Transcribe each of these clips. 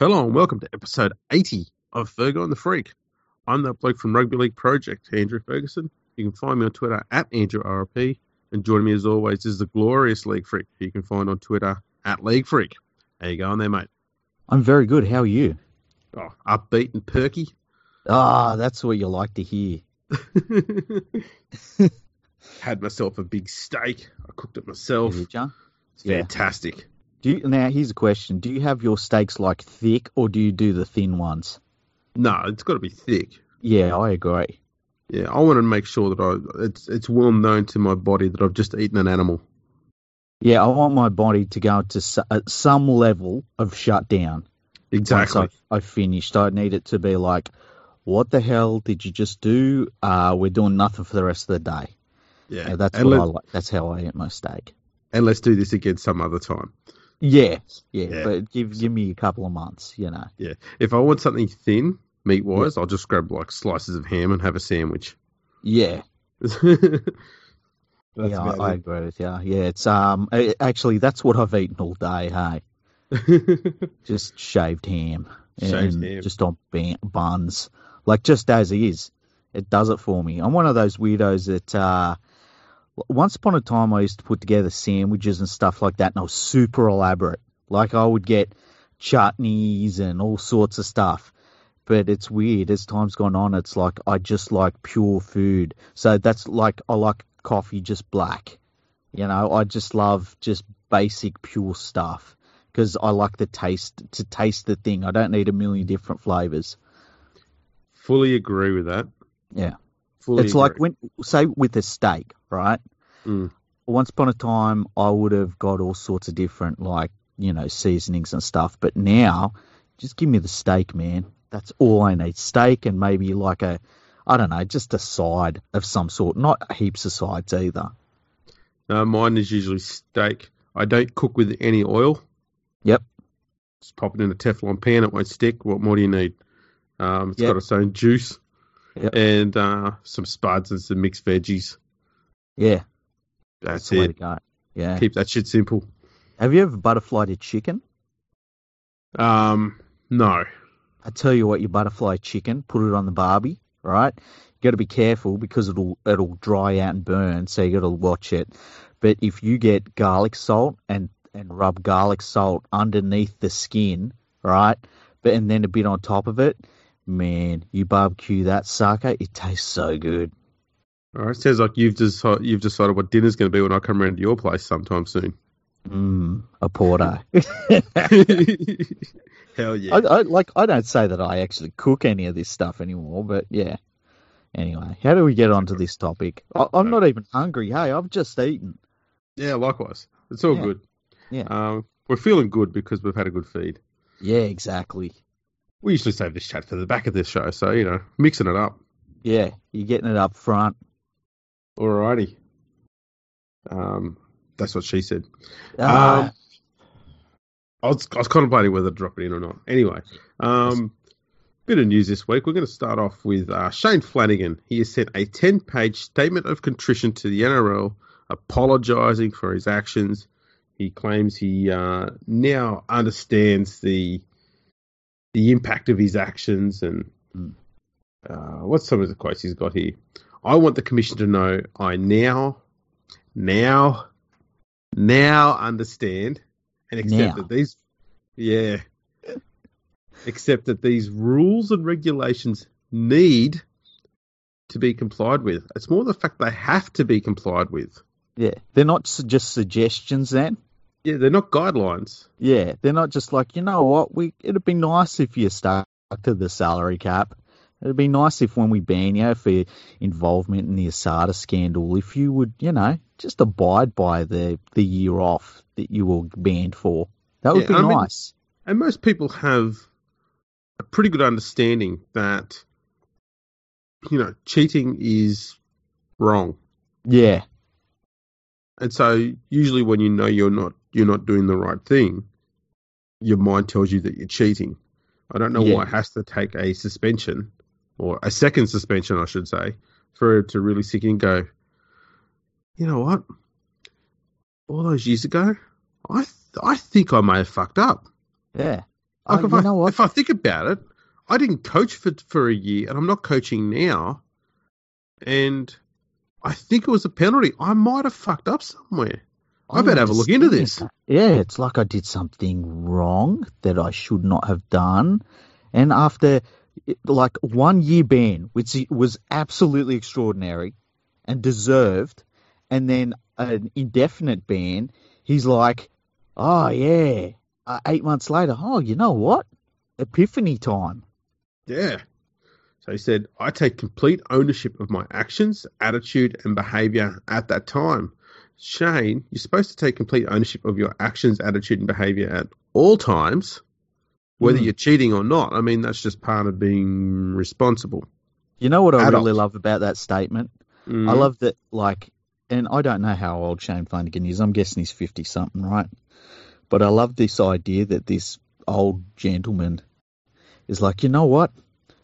Hello and welcome to episode 80 of Fergo and the Freak. I'm that bloke from Rugby League Project, Andrew Ferguson. You can find me on Twitter at AndrewRP, and joining me as always is the Glorious League Freak, who you can find on Twitter at League Freak. How you going there, mate? I'm very good. How are you? Oh, upbeat and perky. Ah, that's what you like to hear. Had myself a big steak. I cooked it myself. It's fantastic. Yeah. Now, here's a question. Do you have your steaks, like, thick, or do you do the thin ones? No, it's got to be thick. Yeah, I agree. Yeah, I want to make sure that it's well known to my body that I've just eaten an animal. Yeah, I want my body to go to some level of shutdown. Exactly. Once I finished, I need it to be like, what the hell did you just do? We're doing nothing for the rest of the day. Yeah. So that's what I like. That's how I eat my steak. And let's do this again some other time. Yeah, but give me a couple of months, you know. Yeah, if I want something thin, meat-wise, I'll just grab, like, slices of ham and have a sandwich. Yeah. I agree with you. Yeah, it's actually, that's what I've eaten all day, hey. Just shaved ham. Shaved ham. Just on buns. Like, just as it is. It does it for me. I'm one of those weirdos that... Once upon a time, I used to put together sandwiches and stuff like that, and I was super elaborate. Like, I would get chutneys and all sorts of stuff. But it's weird. As time's gone on, it's like I just like pure food. So that's like I like coffee just black. You know, I just love just basic pure stuff because I like the taste, to taste the thing. I don't need a million different flavors. Fully agree with that. Yeah. Like when, say, with a steak, right? Mm. Once upon a time, I would have got all sorts of different, like, you know, seasonings and stuff. But now, just give me the steak, man. That's all I need. Steak and maybe like just a side of some sort. Not heaps of sides either. No, mine is usually steak. I don't cook with any oil. Yep. Just pop it in a Teflon pan. It won't stick. What more do you need? It's got its own juice. Yep. And some spuds and some mixed veggies. Yeah. That's the way to go. Yeah. Keep that shit simple. Have you ever butterflied a chicken? No. I tell you what, you butterfly chicken, put it on the barbie, right? You got to be careful because it'll dry out and burn, so you got to watch it. But if you get garlic salt and rub garlic salt underneath the skin, right, and then a bit on top of it, man, you barbecue that sucker, it tastes so good. All right, sounds like you've decided what dinner's going to be when I come around to your place sometime soon. A porter. Hell yeah. I don't say that I actually cook any of this stuff anymore, but yeah. Anyway, how do we get onto this topic? I'm not even hungry. Hey, I've just eaten. Yeah, likewise. It's all good. Yeah. We're feeling good because we've had a good feed. Yeah, exactly. We usually save this chat for the back of this show, so, you know, mixing it up. Yeah, you're getting it up front. Alrighty. That's what she said. I was contemplating whether to drop it in or not. Anyway, bit of news this week. We're going to start off with Shane Flanagan. He has sent a 10-page statement of contrition to the NRL, apologising for his actions. He claims he now understands the impact of his actions, and what's some of the quotes he's got here? I want the commission to know I now understand and accept that these rules and regulations need to be complied with. It's more the fact they have to be complied with. Yeah, they're not just suggestions then. Yeah, they're not guidelines. Yeah, they're not just like, you know what, it'd be nice if you stuck to the salary cap. It'd be nice if when we ban you for your involvement in the Asada scandal, if you would, you know, just abide by the year off that you were banned for. That would be nice. And most people have a pretty good understanding that, you know, cheating is wrong. Yeah. And so usually when you know you're not doing the right thing, your mind tells you that you're cheating. I don't know why it has to take a suspension, or a second suspension, I should say, for it to really sink in and go, you know what? All those years ago, I think I may have fucked up. Yeah. Like you know what? If I think about it, I didn't coach for a year, and I'm not coaching now. And I think it was a penalty. I might have fucked up somewhere. I better have a look into this. Yeah, it's like I did something wrong that I should not have done. And after like 1 year ban, which was absolutely extraordinary and deserved, and then an indefinite ban, he's like, oh, yeah. 8 months later, oh, you know what? Epiphany time. Yeah. So he said, I take complete ownership of my actions, attitude, and behaviour at that time. Shane, you're supposed to take complete ownership of your actions, attitude, and behaviour at all times, whether you're cheating or not. I mean, that's just part of being responsible. You know what I really love about that statement? I love that, like, and I don't know how old Shane Flanagan is. I'm guessing he's 50-something, right? But I love this idea that this old gentleman is like, you know what?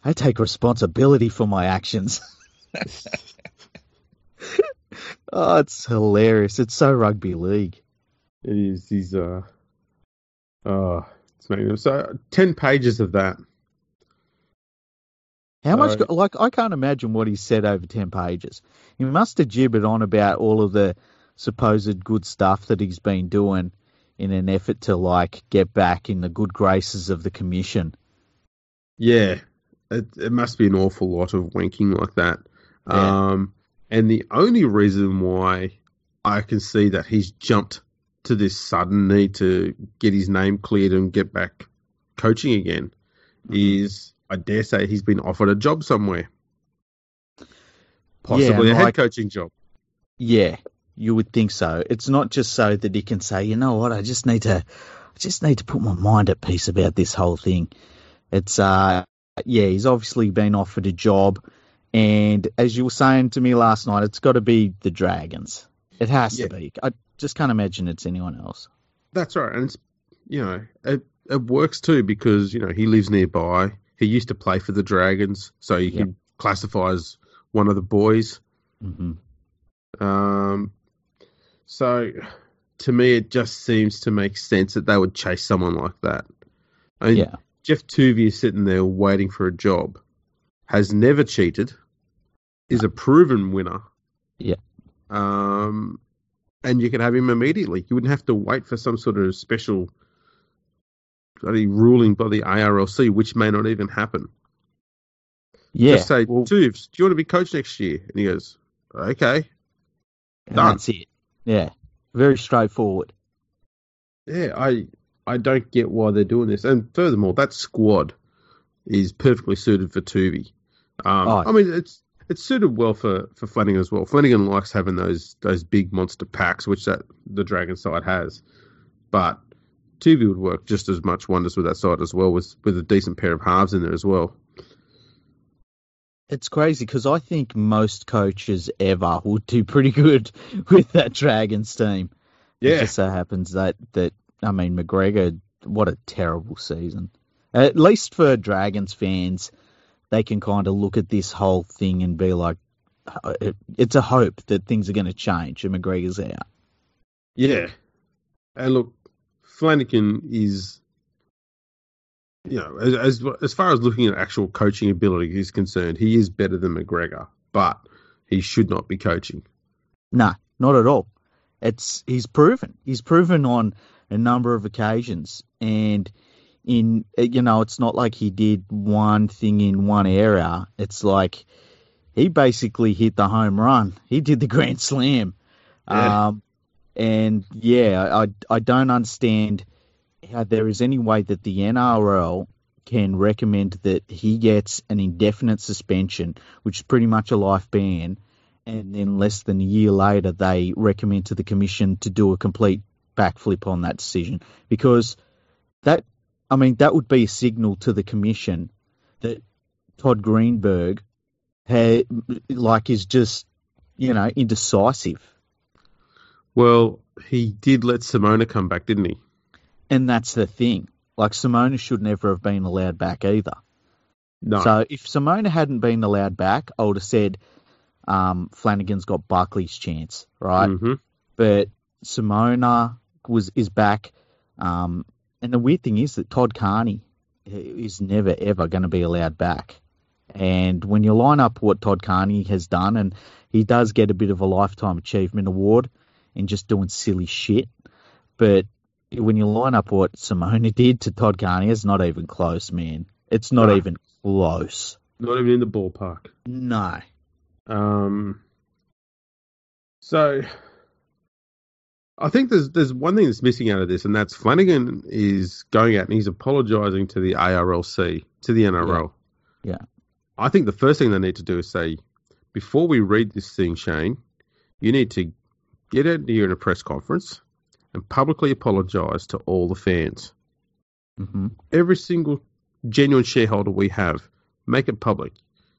I take responsibility for my actions. Oh, it's hilarious. It's so rugby league. It is. He's, it's amazing. So 10 pages of that. How much, like, I can't imagine what he said over 10 pages. He must have gibbered on about all of the supposed good stuff that he's been doing in an effort to, like, get back in the good graces of the commission. Yeah. It must be an awful lot of wanking like that. Yeah. And the only reason why I can see that he's jumped to this sudden need to get his name cleared and get back coaching again is, I dare say, he's been offered a job somewhere. Possibly a head coaching job. Yeah, you would think so. It's not just so that he can say, you know what, I just need to put my mind at peace about this whole thing. It's yeah, he's obviously been offered a job. And as you were saying to me last night, it's got to be the Dragons. It has to be. I just can't imagine it's anyone else. That's right. And, it's, you know, it works too because, you know, he lives nearby. He used to play for the Dragons, so he can classify as one of the boys. Mm-hmm. So, to me, it just seems to make sense that they would chase someone like that. I mean, yeah. Geoff Toovey is sitting there waiting for a job, has never cheated, is a proven winner. Yeah. And you could have him immediately. You wouldn't have to wait for some sort of special ruling by the ARLC, which may not even happen. Yeah. Just say, Tooves, do you want to be coach next year? And he goes, okay. And done. That's it. Yeah. Very straightforward. Yeah, I don't get why they're doing this. And furthermore, that squad is perfectly suited for Toovey. I mean, it's suited well for Flanagan as well. Flanagan likes having those big monster packs, which the Dragon side has. But Toovey would work just as much wonders with that side as well, with a decent pair of halves in there as well. It's crazy because I think most coaches ever would do pretty good with that Dragons team. Yeah. It just so happens that I mean, McGregor, what a terrible season. At least for Dragons fans, they can kind of look at this whole thing and be like, it's a hope that things are going to change and McGregor's out. Yeah. And look, Flanagan is, you know, as far as looking at actual coaching ability is concerned, he is better than McGregor, but he should not be coaching. No, not at all. He's proven on a number of occasions, and in, you know, it's not like he did one thing in one area. It's like he basically hit the home run. He did the grand slam. Yeah. And yeah, I don't understand how there is any way that the NRL can recommend that he gets an indefinite suspension, which is pretty much a life ban, and then less than a year later they recommend to the commission to do a complete backflip on that decision, because that would be a signal to the commission that Todd Greenberg is just, you know, indecisive. Well, he did let Simona come back, didn't he? And that's the thing. Like, Simona should never have been allowed back either. No. So if Simona hadn't been allowed back, I would have said Flanagan's got Barkley's chance, right? Mm-hmm. But Simona is back. And the weird thing is that Todd Carney is never, ever going to be allowed back. And when you line up what Todd Carney has done, and he does get a bit of a lifetime achievement award in just doing silly shit, but when you line up what Simona did to Todd Carney, it's not even close, man. It's not even close. Not even in the ballpark. No. So I think there's one thing that's missing out of this, and that's Flanagan is going out and he's apologising to the ARLC, to the NRL. Yeah. I think the first thing they need to do is say, before we read this thing, Shane, you need to get out here in a press conference and publicly apologise to all the fans. Mm-hmm. Every single genuine shareholder we have, make it public.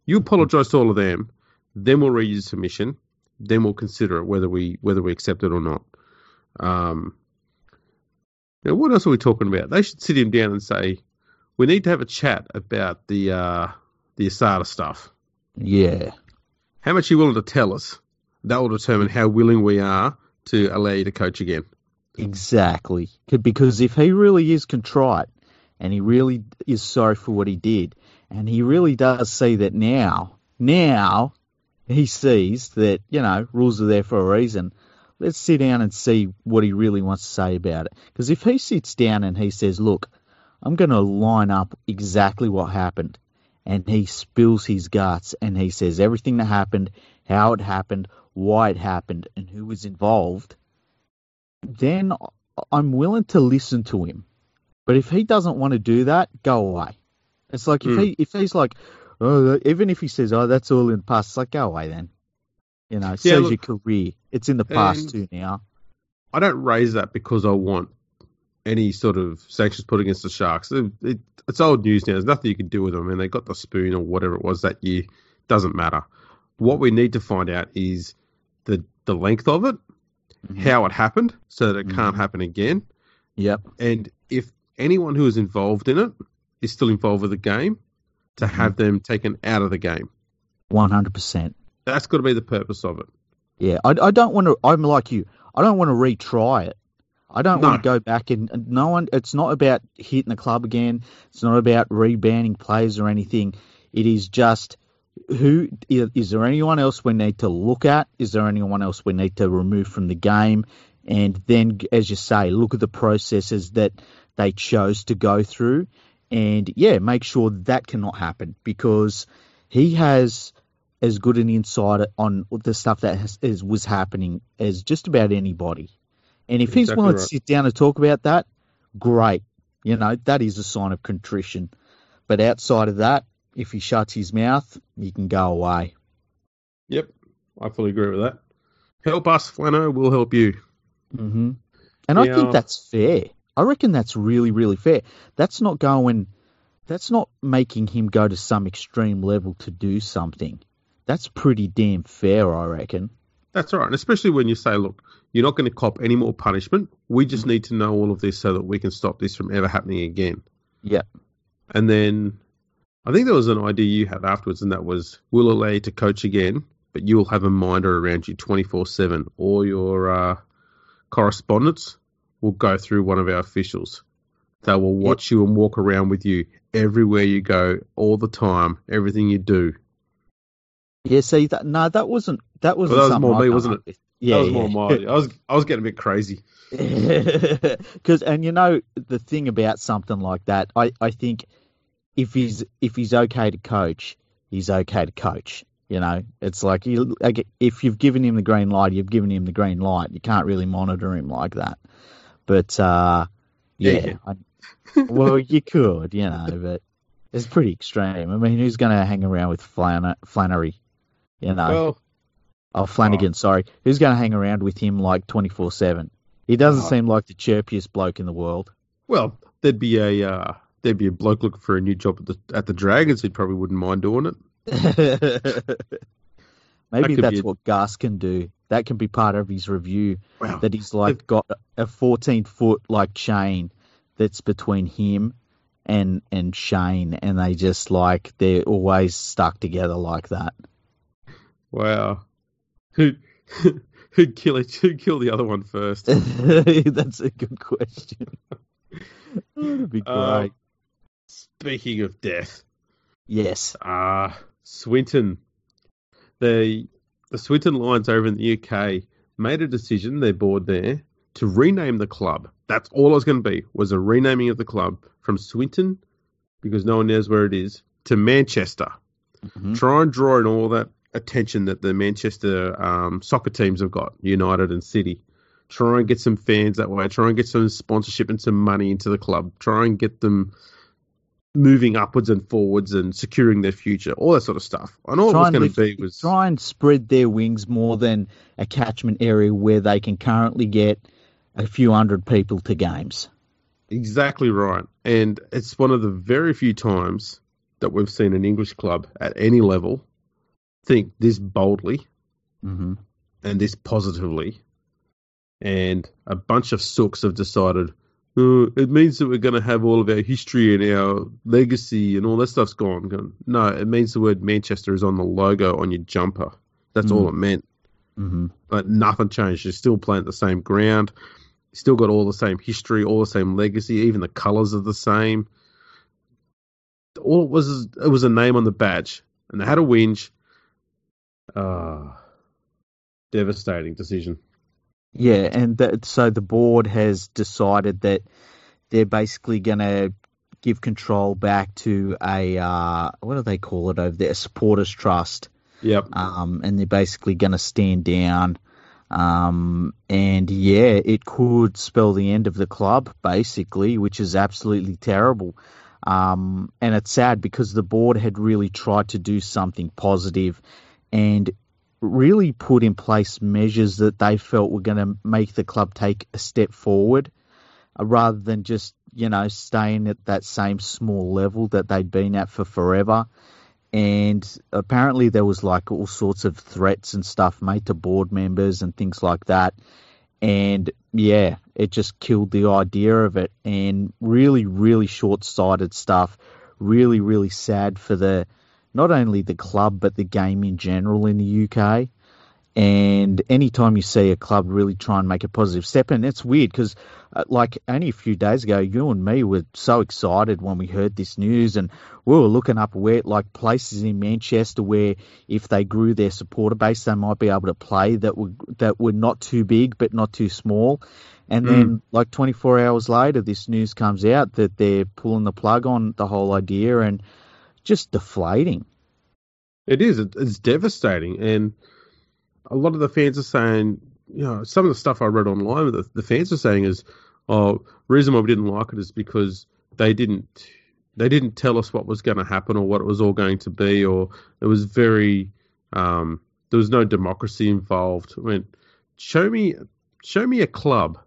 You apologise to all of them, then we'll read your submission, then we'll consider it, whether we accept it or not. Now, what else are we talking about? They should sit him down and say, we need to have a chat about the Asada stuff. Yeah. How much are you willing to tell us? That will determine how willing we are to allow you to coach again. Exactly. Because if he really is contrite and he really is sorry for what he did, and he really does see that now he sees that, rules are there for a reason. Let's sit down and see what he really wants to say about it. Because if he sits down and he says, look, I'm going to line up exactly what happened, and he spills his guts and he says everything that happened, how it happened, why it happened, and who was involved, then I'm willing to listen to him. But if he doesn't want to do that, go away. It's like if he's like, oh, even if he says, oh, that's all in the past, it's like, go away then. Saves your career. It's in the past too now. I don't raise that because I want any sort of sanctions put against the Sharks. It's old news now. There's nothing you can do with them. And they got the spoon or whatever it was that year. Doesn't matter. What we need to find out is the length of it, how it happened, so that it can't happen again. Yep. And if anyone who is involved in it is still involved with the game, to have them taken out of the game. 100%. That's got to be the purpose of it. Yeah, I don't want to. I'm like you. I don't want to retry it. I don't want to go back and no one. It's not about hitting the club again. It's not about rebanning players or anything. It is just who is there anyone else we need to look at? Is there anyone else we need to remove from the game? And then, as you say, look at the processes that they chose to go through, and make sure that cannot happen, because he has as good an insight on the stuff that was happening as just about anybody. And if he's willing to sit down and talk about that, great. That is a sign of contrition. But outside of that, if he shuts his mouth, he can go away. Yep, I fully agree with that. Help us, Flano, we'll help you. Mm-hmm. And I think that's fair. I reckon that's really, really fair. That's not making him go to some extreme level to do something. That's pretty damn fair, I reckon. That's right, and especially when you say, look, you're not going to cop any more punishment. We just need to know all of this so that we can stop this from ever happening again. Yeah. And then I think there was an idea you had afterwards, and that was, we'll allow you to coach again, but you will have a minder around you 24/7. All your correspondence will go through one of our officials. They will watch you and walk around with you everywhere you go, all the time, everything you do. Yeah, see, that was more me, wasn't it? Yeah, that was more my. I was getting a bit crazy. Because the thing about something like that, I think if he's okay to coach, he's okay to coach. It's like, if you've given him the green light, you've given him the green light. You can't really monitor him like that. But well, you could, but it's pretty extreme. I mean, who's going to hang around with Flannery? Flanagan, sorry. Who's going to hang around with him like 24/7? He doesn't seem like the chirpiest bloke in the world. Well, there'd be a bloke looking for a new job at the Dragons who probably wouldn't mind doing it. Maybe that's what Gus can do. That can be part of his review. Wow. That he's like got a 14-foot like chain that's between him and Shane, and they just like they're always stuck together like that. Wow, who'd kill it? Who'd kill the other one first? That's a good question. That'd be great. Speaking of death. Yes. Swinton. The Swinton Lions over in the UK made a decision, their board there, to rename the club. That's all it was going to be, was a renaming of the club from Swinton, because no one knows where it is, to Manchester. Mm-hmm. Try and draw in all that attention that the Manchester soccer teams have got, United and City. Try and get some fans that way. Try and get some sponsorship and some money into the club. Try and get them moving upwards and forwards and securing their future, all that sort of stuff. And all it was going to be was... Try and spread their wings more than a catchment area where they can currently get a few hundred people to games. Exactly right. And it's one of the very few times that we've seen an English club at any level think this boldly mm-hmm. and this positively. And a bunch of sooks have decided... It means that we're going to have all of our history and our legacy and all that stuff's gone. No, it means the word Manchester is on the logo on your jumper. That's all it meant. Mm-hmm. But nothing changed. You're still playing at the same ground. Still got all the same history, all the same legacy. Even the colours are the same. All it was a name on the badge. And they had a whinge. Devastating decision. Yeah, and so the board has decided that they're basically going to give control back to a, what do they call it over there, a supporters trust. Yep. And they're basically going to stand down. And, yeah, it could spell the end of the club, basically, which is absolutely terrible. And it's sad because the board had really tried to do something positive and really put in place measures that they felt were going to make the club take a step forward rather than just, staying at that same small level that they'd been at for forever. And apparently there was like all sorts of threats and stuff made to board members and things like that. And yeah, it just killed the idea of it and really, really short-sighted stuff. Really, really sad for not only the club, but the game in general in the UK. And any time you see a club really try and make a positive step, and it's weird because only a few days ago, you and me were so excited when we heard this news and we were looking up where places in Manchester where if they grew their supporter base, they might be able to play that were not too big, but not too small. And then 24 hours later, this news comes out that they're pulling the plug on the whole idea and just deflating. It is. It's devastating. And a lot of the fans are saying, some of the stuff I read online, the fans are saying is, reason why we didn't like it is because they didn't tell us what was going to happen or what it was all going to be, or it was very, there was no democracy involved. I mean, show me a club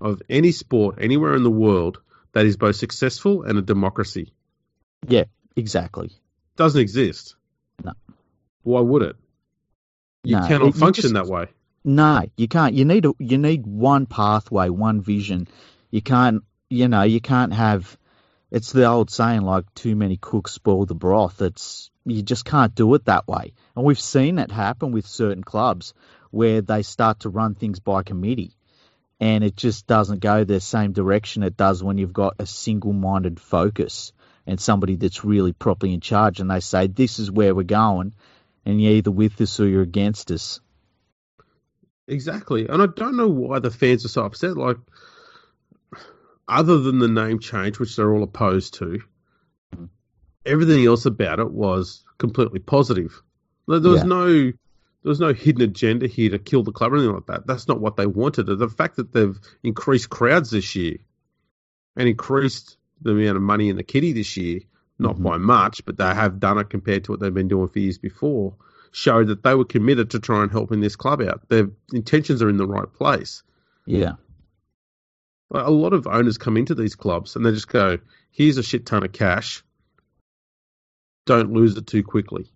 of any sport anywhere in the world that is both successful and a democracy. Yeah. Exactly. Doesn't exist. No. Why would it? You cannot function that way. No, you can't. You need one pathway, one vision. You can't have, it's the old saying, too many cooks spoil the broth. You just can't do it that way. And we've seen it happen with certain clubs where they start to run things by committee and it just doesn't go the same direction it does when you've got a single-minded focus and somebody that's really properly in charge, and they say, this is where we're going, and you're either with us or you're against us. Exactly. And I don't know why the fans are so upset. Other than the name change, which they're all opposed to, everything else about it was completely positive. There was no hidden agenda here to kill the club or anything like that. That's not what they wanted. The fact that they've increased crowds this year and increased the amount of money in the kitty this year, not by much, but they have done it compared to what they've been doing for years before, showed that they were committed to try and helping this club out. Their intentions are in the right place. Yeah. A lot of owners come into these clubs and they just go, here's a shit ton of cash. Don't lose it too quickly.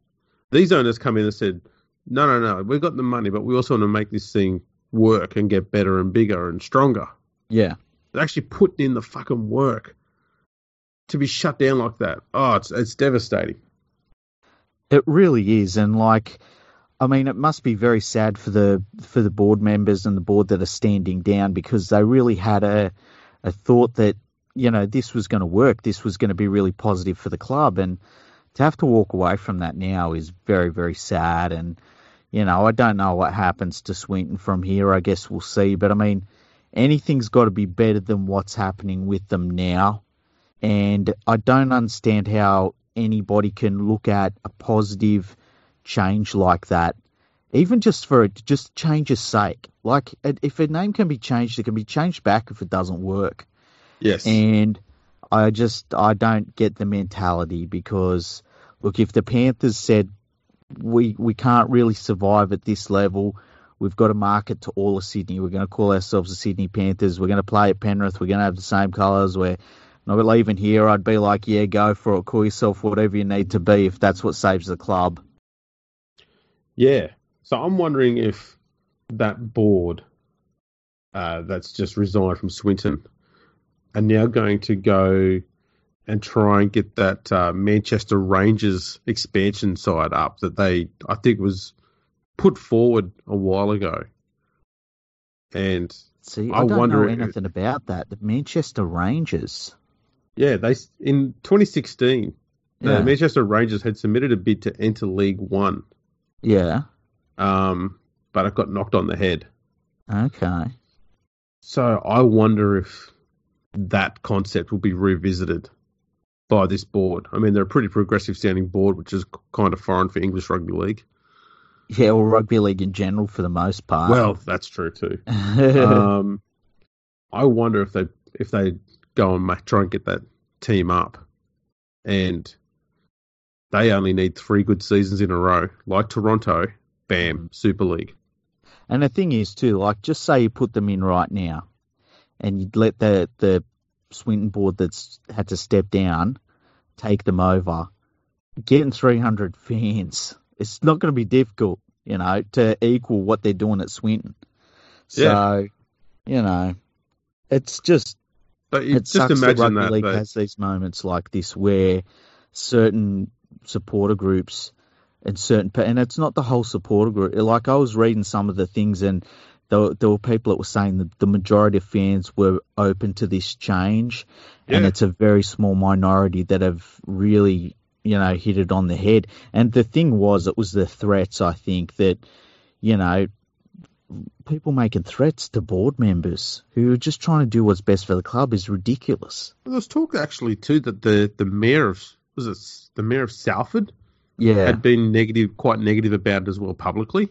These owners come in and said, no, we've got the money, but we also want to make this thing work and get better and bigger and stronger. Yeah. They're actually putting in the fucking work. To be shut down like that, it's devastating. It really is, and it must be very sad for the board members and the board that are standing down, because they really had a thought that you know, this was going to work. This was going to be really positive for the club. And to have to walk away from that now is very, very sad. And, you know, I don't know what happens to Swinton from here. I guess we'll see. But, I mean, anything's got to be better than what's happening with them now. And I don't understand how anybody can look at a positive change like that, even just for just change's sake. Like, if a name can be changed, it can be changed back if it doesn't work. Yes. And I don't get the mentality because, look, if the Panthers said, we can't really survive at this level, we've got to market to all of Sydney, we're going to call ourselves the Sydney Panthers, we're going to play at Penrith, we're going to have the same colours, we're not leaving here, I'd be like, yeah, go for it, call yourself whatever you need to be if that's what saves the club. Yeah. So I'm wondering if that board that's just resigned from Swinton are now going to go and try and get that Manchester Rangers expansion side up that they, I think, was put forward a while ago. And see, I don't know anything about that. The Manchester Rangers. Yeah, they in 2016, the Manchester Rangers had submitted a bid to enter League One. Yeah. But it got knocked on the head. Okay. So I wonder if that concept will be revisited by this board. I mean, they're a pretty progressive sounding board, which is kind of foreign for English rugby league. Yeah, or rugby league in general for the most part. Well, that's true too. I wonder if they go and try and get that team up, and they only need 3 good seasons in a row, like Toronto. Bam, Super League. And the thing is too, like, just say you put them in right now, and you'd let the Swinton board that's had to step down take them over. Getting 300 fans, it's not going to be difficult, you know, to equal what they're doing at Swinton. So, you know, it's just, but it just sucks that rugby league has these moments like this where certain supporter groups and certain, and it's not the whole supporter group. Like, I was reading some of the things, and there were people that were saying that the majority of fans were open to this change, and it's a very small minority that have really, you know, hit it on the head. And the thing was, it was the threats, I think, that, you know, people making threats to board members who are just trying to do what's best for the club is ridiculous. Well, there's talk actually too that the mayor of, was it the mayor of Salford, had been quite negative about it as well publicly,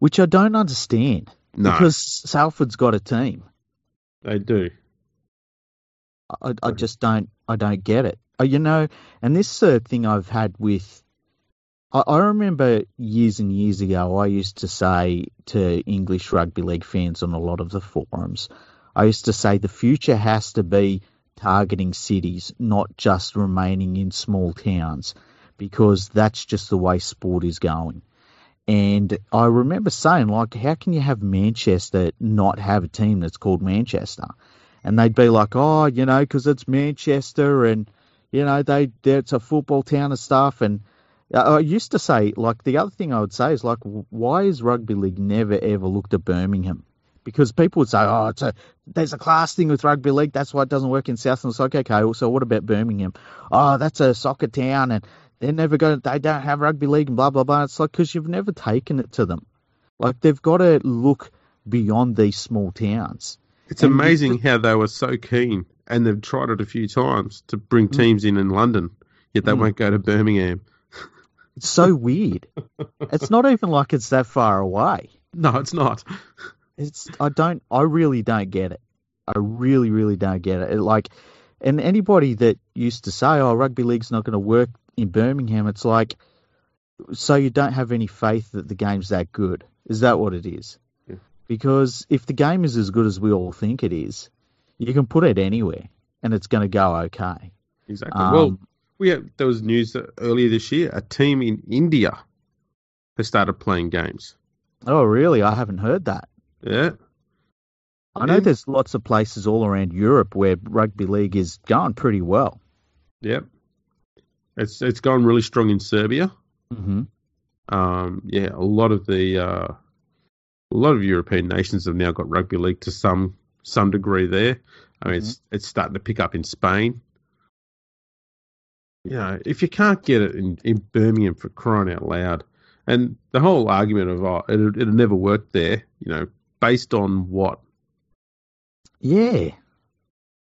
which I don't understand. No. Because Salford's got a team. They do. I just don't get it. You know, and this thing I've had with... I remember years and years ago, I used to say to English rugby league fans on a lot of the forums, I used to say the future has to be targeting cities, not just remaining in small towns, because that's just the way sport is going. And I remember saying, like, how can you have Manchester not have a team that's called Manchester? And they'd be like, oh, you know, because it's Manchester and, you know, it's a football town and stuff. And I used to say, like, the other thing I would say is, like, why is rugby league never, ever looked at Birmingham? Because people would say, oh, there's a class thing with rugby league. That's why it doesn't work in South. And it's like, okay, well, so what about Birmingham? Oh, that's a soccer town and they don't have rugby league and blah, blah, blah. It's like, because you've never taken it to them. Like, they've got to look beyond these small towns. It's amazing how they were so keen, and they've tried it a few times to bring teams in London, yet they won't go to Birmingham. It's so weird. It's not even like it's that far away. No, it's not. I really don't get it. I really, really don't get it. Like, and anybody that used to say, oh, rugby league's not going to work in Birmingham, it's like, so you don't have any faith that the game's that good. Is that what it is? Yeah. Because if the game is as good as we all think it is, you can put it anywhere and it's going to go okay. Exactly. Well, there was news that earlier this year, a team in India has started playing games. Oh, really? I haven't heard that. Yeah. I know there's lots of places all around Europe where rugby league is going pretty well. Yep. It's gone really strong in Serbia. Mm-hmm. A lot of European nations have now got rugby league to some some degree there. I mean, it's starting to pick up in Spain. You know, if you can't get it in Birmingham, for crying out loud, and the whole argument of it'll never work there, you know, based on what? Yeah.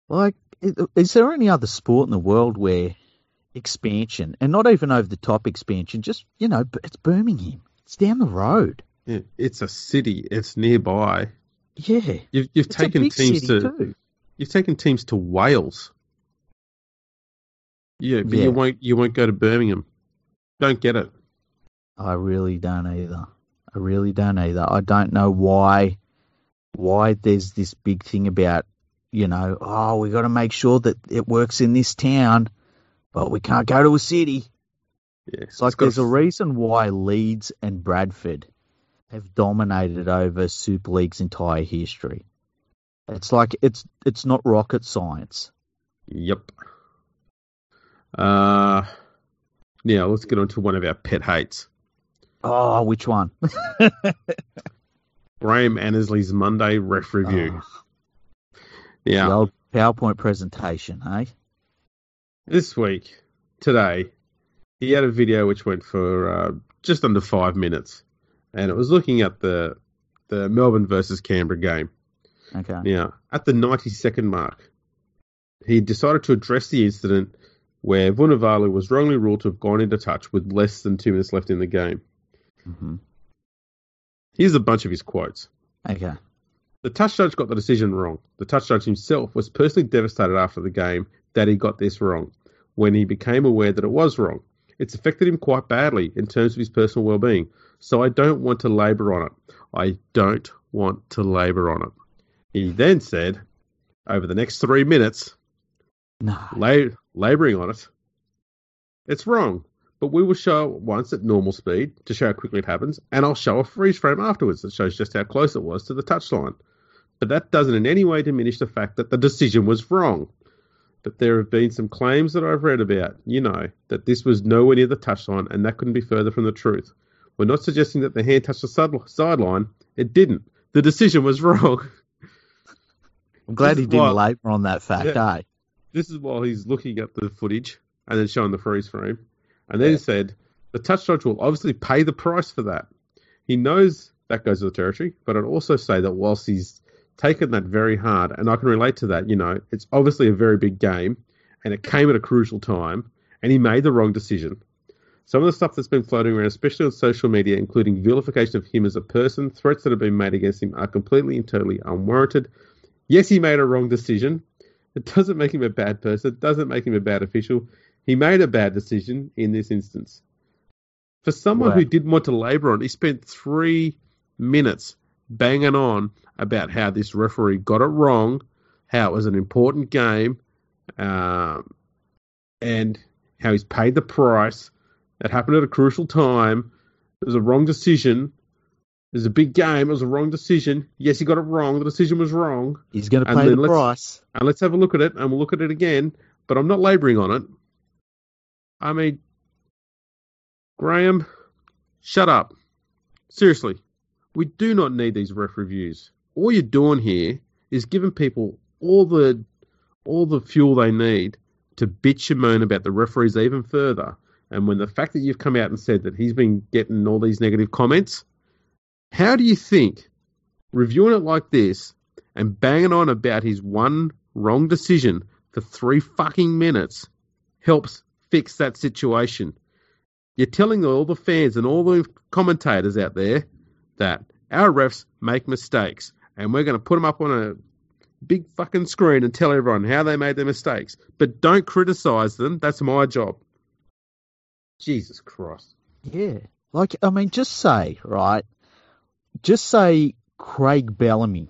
Like, is there any other sport in the world where expansion, and not even over the top expansion, just, you know, it's Birmingham. It's down the road. Yeah, it's a city. It's nearby. Yeah. You've taken teams to too. You've taken teams to Wales. Yeah, but you won't go to Birmingham. Don't get it. I really don't either. I don't know why there's this big thing about, you know, oh, we got to make sure that it works in this town, but we can't go to a city. Yeah, it's like there's a reason why Leeds and Bradford have dominated over Super League's entire history. It's like it's not rocket science. Yep. Now let's get on to one of our pet hates. Oh, which one? Graham Annesley's Monday ref review. Oh, yeah, the old PowerPoint presentation, eh? This week, today, he had a video which went for just under 5 minutes, and it was looking at the Melbourne versus Canberra game. Okay. Now, at the 92nd mark, he decided to address the incident where Vunivalu was wrongly ruled to have gone into touch with less than 2 minutes left in the game. Mm-hmm. Here's a bunch of his quotes. Okay. The touch judge got the decision wrong. The touch judge himself was personally devastated after the game that he got this wrong when he became aware that it was wrong. It's affected him quite badly in terms of his personal well-being, so I don't want to labour on it. He then said, over the next 3 minutes, labouring on it, it's wrong, but we will show it once at normal speed to show how quickly it happens, and I'll show a freeze frame afterwards that shows just how close it was to the touchline. But that doesn't in any way diminish the fact that the decision was wrong. But there have been some claims that I've read about, you know, that this was nowhere near the touchline, and that couldn't be further from the truth. We're not suggesting that the hand touched the sideline. It didn't. The decision was wrong. I'm glad he didn't labour on that fact, eh? This is while he's looking at the footage and then showing the freeze frame. And then he said, the touch judge will obviously pay the price for that. He knows that goes to the territory, but I'd also say that whilst he's taken that very hard, and I can relate to that, you know, it's obviously a very big game, and it came at a crucial time, and he made the wrong decision. Some of the stuff that's been floating around, especially on social media, including vilification of him as a person, threats that have been made against him are completely and totally unwarranted. Yes, he made a wrong decision. It doesn't make him a bad person. It doesn't make him a bad official. He made a bad decision in this instance. For someone who didn't want to labour on, he spent 3 minutes banging on about how this referee got it wrong, how it was an important game, and how he's paid the price. It happened at a crucial time. It was a wrong decision. It was a big game. It was a wrong decision. Yes, he got it wrong. The decision was wrong. He's going to pay the price. And let's have a look at it, and we'll look at it again, but I'm not labouring on it. I mean, Graham, shut up. Seriously, we do not need these ref reviews. All you're doing here is giving people all the fuel they need to bitch and moan about the referees even further. And when the fact that you've come out and said that he's been getting all these negative comments, how do you think reviewing it like this and banging on about his one wrong decision for 3 fucking minutes helps fix that situation? You're telling all the fans and all the commentators out there that our refs make mistakes, and we're going to put them up on a big fucking screen and tell everyone how they made their mistakes. But don't criticise them. That's my job. Jesus Christ. Yeah. Like, I mean, just say, right, just say Craig Bellamy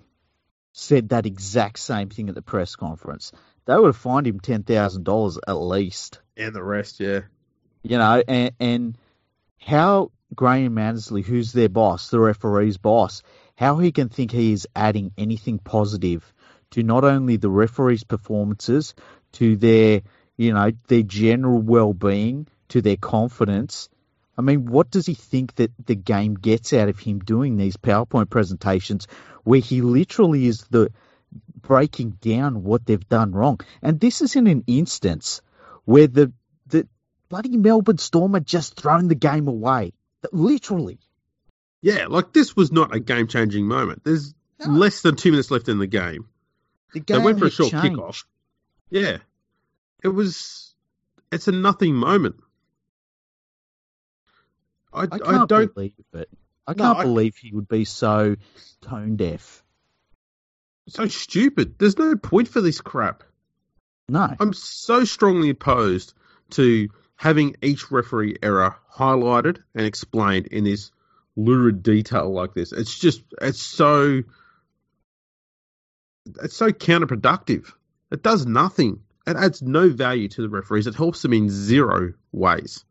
said that exact same thing at the press conference. They would have fined him $10,000 at least. And the rest, yeah. You know, and how Graham Annesley, who's their boss, the referee's boss, how he can think he is adding anything positive to not only the referee's performances, to their, you know, their general well-being, to their confidence. I mean, what does he think that the game gets out of him doing these PowerPoint presentations where he literally is the breaking down what they've done wrong. And this is in an instance where the bloody Melbourne Storm had just thrown the game away, literally. Yeah, like this was not a game-changing moment. There's less than 2 minutes left in the game. The game they went for a short kickoff. Yeah. It's a nothing moment. I can't believe he would be so tone deaf. So stupid. There's no point for this crap. No. I'm so strongly opposed to having each referee error highlighted and explained in this lurid detail like this. It's so counterproductive. It does nothing. It adds no value to the referees. It helps them in zero ways.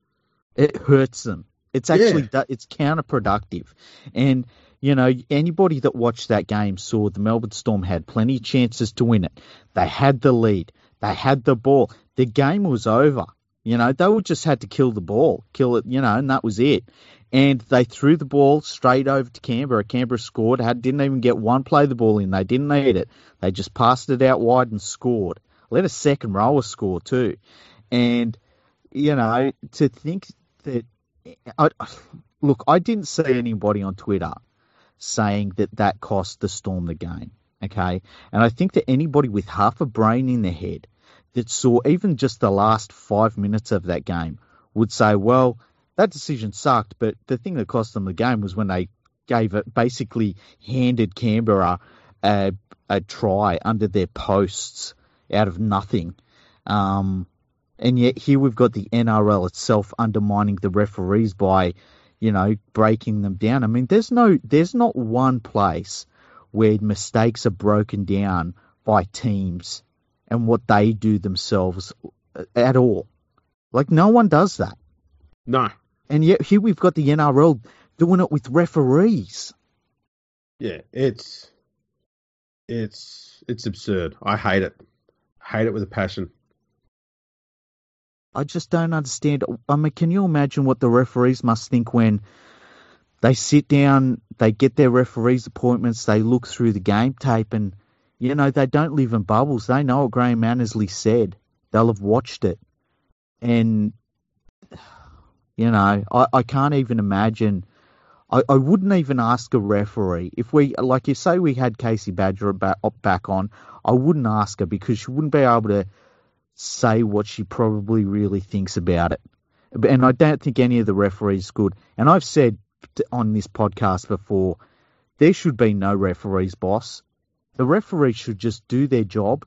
It hurts them. It's actually it's counterproductive. And, you know, anybody that watched that game saw the Melbourne Storm had plenty of chances to win it. They had the lead. They had the ball. The game was over. You know, they just had to kill the ball, and that was it. And they threw the ball straight over to Canberra. Canberra scored, didn't even get one play the ball in. They didn't need it. They just passed it out wide and scored. Let a second rower score too. And, you know, to think that... I didn't see anybody on Twitter saying that cost the Storm the game, okay? And I think that anybody with half a brain in their head that saw even just the last 5 minutes of that game would say, well, that decision sucked, but the thing that cost them the game was when they handed Canberra a try under their posts out of nothing. And yet here we've got the NRL itself undermining the referees by, you know, breaking them down. I mean, there's not one place where mistakes are broken down by teams and what they do themselves at all. Like, no one does that. No. And yet here we've got the NRL doing it with referees. Yeah, it's absurd. I hate it. Hate it with a passion. I just don't understand. I mean, can you imagine what the referees must think when they sit down, they get their referees' appointments, they look through the game tape and, you know, they don't live in bubbles. They know what Graham Annesley said. They'll have watched it. And, you know, I can't even imagine. I wouldn't even ask a referee. If we, like you say, we had Casey Badger back on, I wouldn't ask her because she wouldn't be able to say what she probably really thinks about it. And I don't think any of the referees could. And I've said on this podcast before, there should be no referees, boss. The referees should just do their job.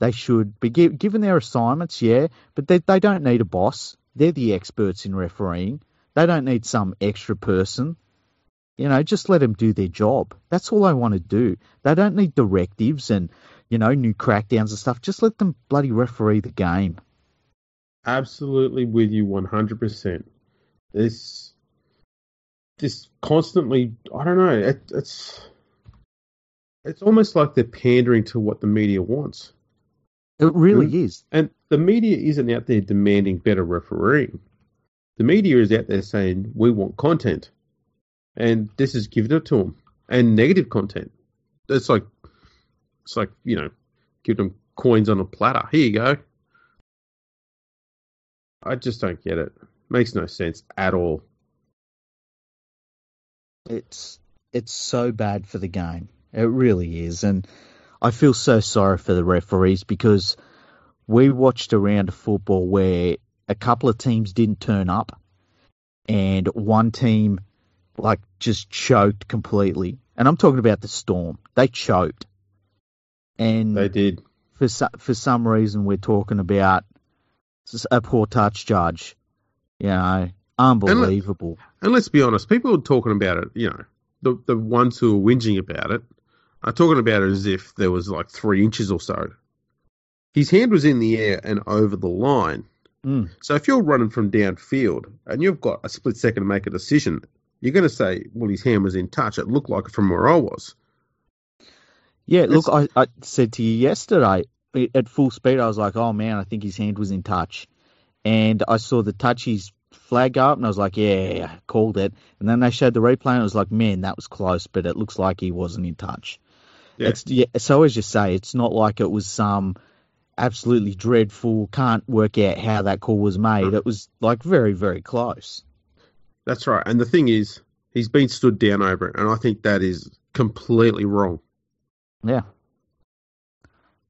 They should be given their assignments, yeah, but they don't need a boss. They're the experts in refereeing. They don't need some extra person. You know, just let them do their job. That's all I want to do. They don't need directives and, you know, new crackdowns and stuff. Just let them bloody referee the game. Absolutely with you 100%. This constantly, I don't know, it's almost like they're pandering to what the media wants. It really is. And the media isn't out there demanding better refereeing. The media is out there saying, we want content. And this is giving it to them. And negative content. It's like, you know, give them coins on a platter. Here you go. I just don't get it. Makes no sense at all. It's so bad for the game. It really is. And I feel so sorry for the referees because we watched a round of football where a couple of teams didn't turn up and one team like just choked completely. And I'm talking about the Storm. They choked. And they did. For some reason, we're talking about a poor touch judge. You know, unbelievable. And let's be honest, people are talking about it, you know, the ones who are whinging about it are talking about it as if there was like 3 inches or so. His hand was in the air and over the line. Mm. So if you're running from downfield and you've got a split second to make a decision, you're going to say, well, his hand was in touch. It looked like it from where I was. Yeah, look, I said to you yesterday, at full speed, I was like, oh, man, I think his hand was in touch. And I saw the touchies flag go up, and I was like, yeah, called it. And then they showed the replay, and I was like, man, that was close, but it looks like he wasn't in touch. So as you say, it's not like it was some absolutely dreadful, can't work out how that call was made. It was like very, very close. That's right. And the thing is, he's been stood down over it, and I think that is completely wrong. Yeah.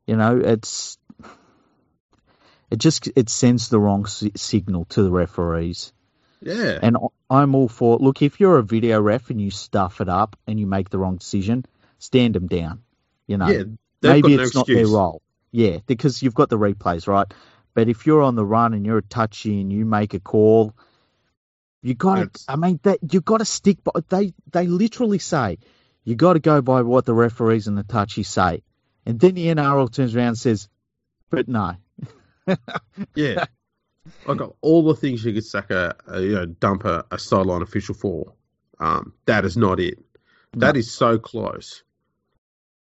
You know, it sends the wrong signal to the referees. Yeah. And I'm all for, look, if you're a video ref and you stuff it up and you make the wrong decision, stand them down. You know, maybe it's not their role. Yeah, because you've got the replays, right? But if you're on the run and you're a touchy and you make a call, you got to. I mean, that you got to stick by. They literally say you got to go by what the referees and the touchy say, and then the NRL turns around and says, "But no." Yeah, like all the things you could sack dump a sideline official for. That is not it. That is so close.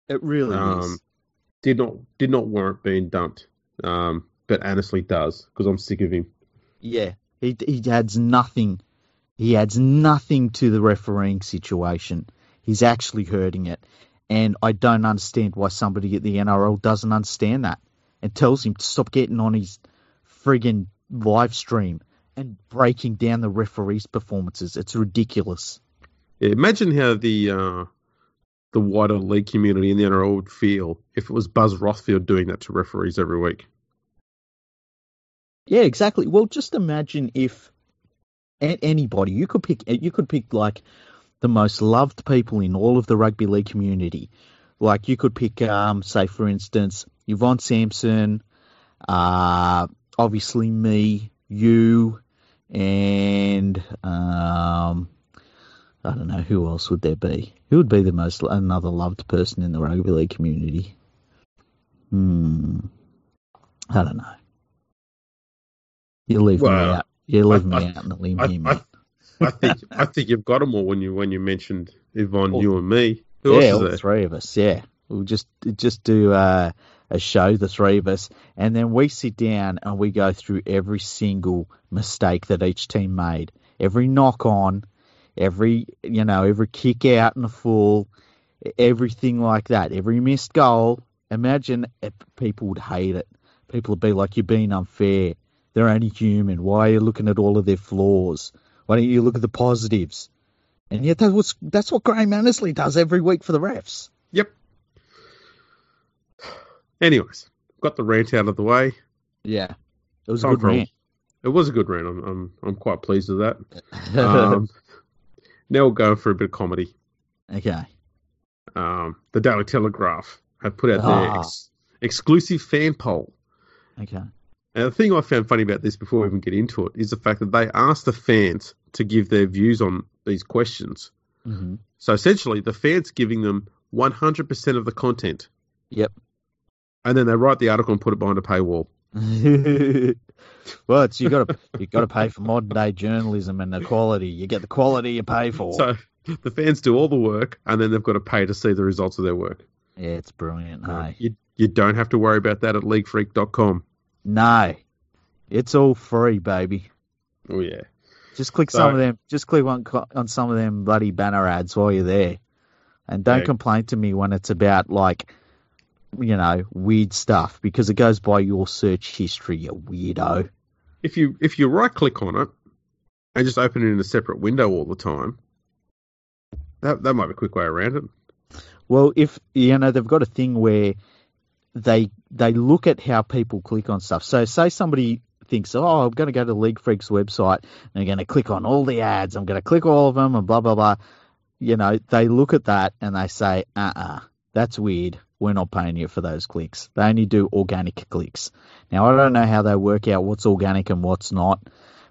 It really is. Did not warrant being dumped, but Annesley does, because I'm sick of him. Yeah, he adds nothing to the refereeing situation. He's actually hurting it, and I don't understand why somebody at the NRL doesn't understand that and tells him to stop getting on his friggin' live stream and breaking down the referees' performances. It's ridiculous. Yeah, imagine how the wider league community in the NRL would feel if it was Buzz Rothfield doing that to referees every week. Yeah, exactly. Well, just imagine if anybody, you could pick like the most loved people in all of the rugby league community. Like you could pick, say for instance, Yvonne Sampson, obviously me, you, and I don't know, who else would there be? Who would be the most another loved person in the rugby league community? I don't know. You leave me out. You leave me out in the limb here, mate. I think you've got them all when you mentioned Yvonne, you and me. Who else is there? Three of us. Yeah, we'll just do a show, the three of us, and then we sit down and we go through every single mistake that each team made, every knock on. Every kick out and a full, everything like that, every missed goal. Imagine if people would hate it. People would be like, you're being unfair. They're only human. Why are you looking at all of their flaws? Why don't you look at the positives? And yet that's what Graham Annesley does every week for the refs. Yep. Anyways, got the rant out of the way. Yeah, it was a good rant. It was a good rant. I'm quite pleased with that. Now we'll go for a bit of comedy. Okay. The Daily Telegraph have put out their exclusive fan poll. Okay. And the thing I found funny about this before we even get into it is the fact that they asked the fans to give their views on these questions. Mm-hmm. So essentially, the fans giving them 100% of the content. Yep. And then they write the article and put it behind a paywall. Well, it's you got to pay for modern day journalism and the quality. You get the quality you pay for. So the fans do all the work, and then they've got to pay to see the results of their work. Yeah, it's brilliant. Hey, you don't have to worry about that at leaguefreak.com. No, it's all free, baby. Oh yeah. Just click some of them. Just click on some of them bloody banner ads while you're there, and don't complain to me when it's about weird stuff, because it goes by your search history, you weirdo. If you right-click on it and just open it in a separate window all the time, that might be a quick way around it. Well, they've got a thing where they look at how people click on stuff. So say somebody thinks, I'm going to go to League Freak's website and I'm going to click on all the ads, I'm going to click all of them and blah, blah, blah. You know, they look at that and they say, that's weird. We're not paying you for those clicks. They only do organic clicks. Now, I don't know how they work out what's organic and what's not,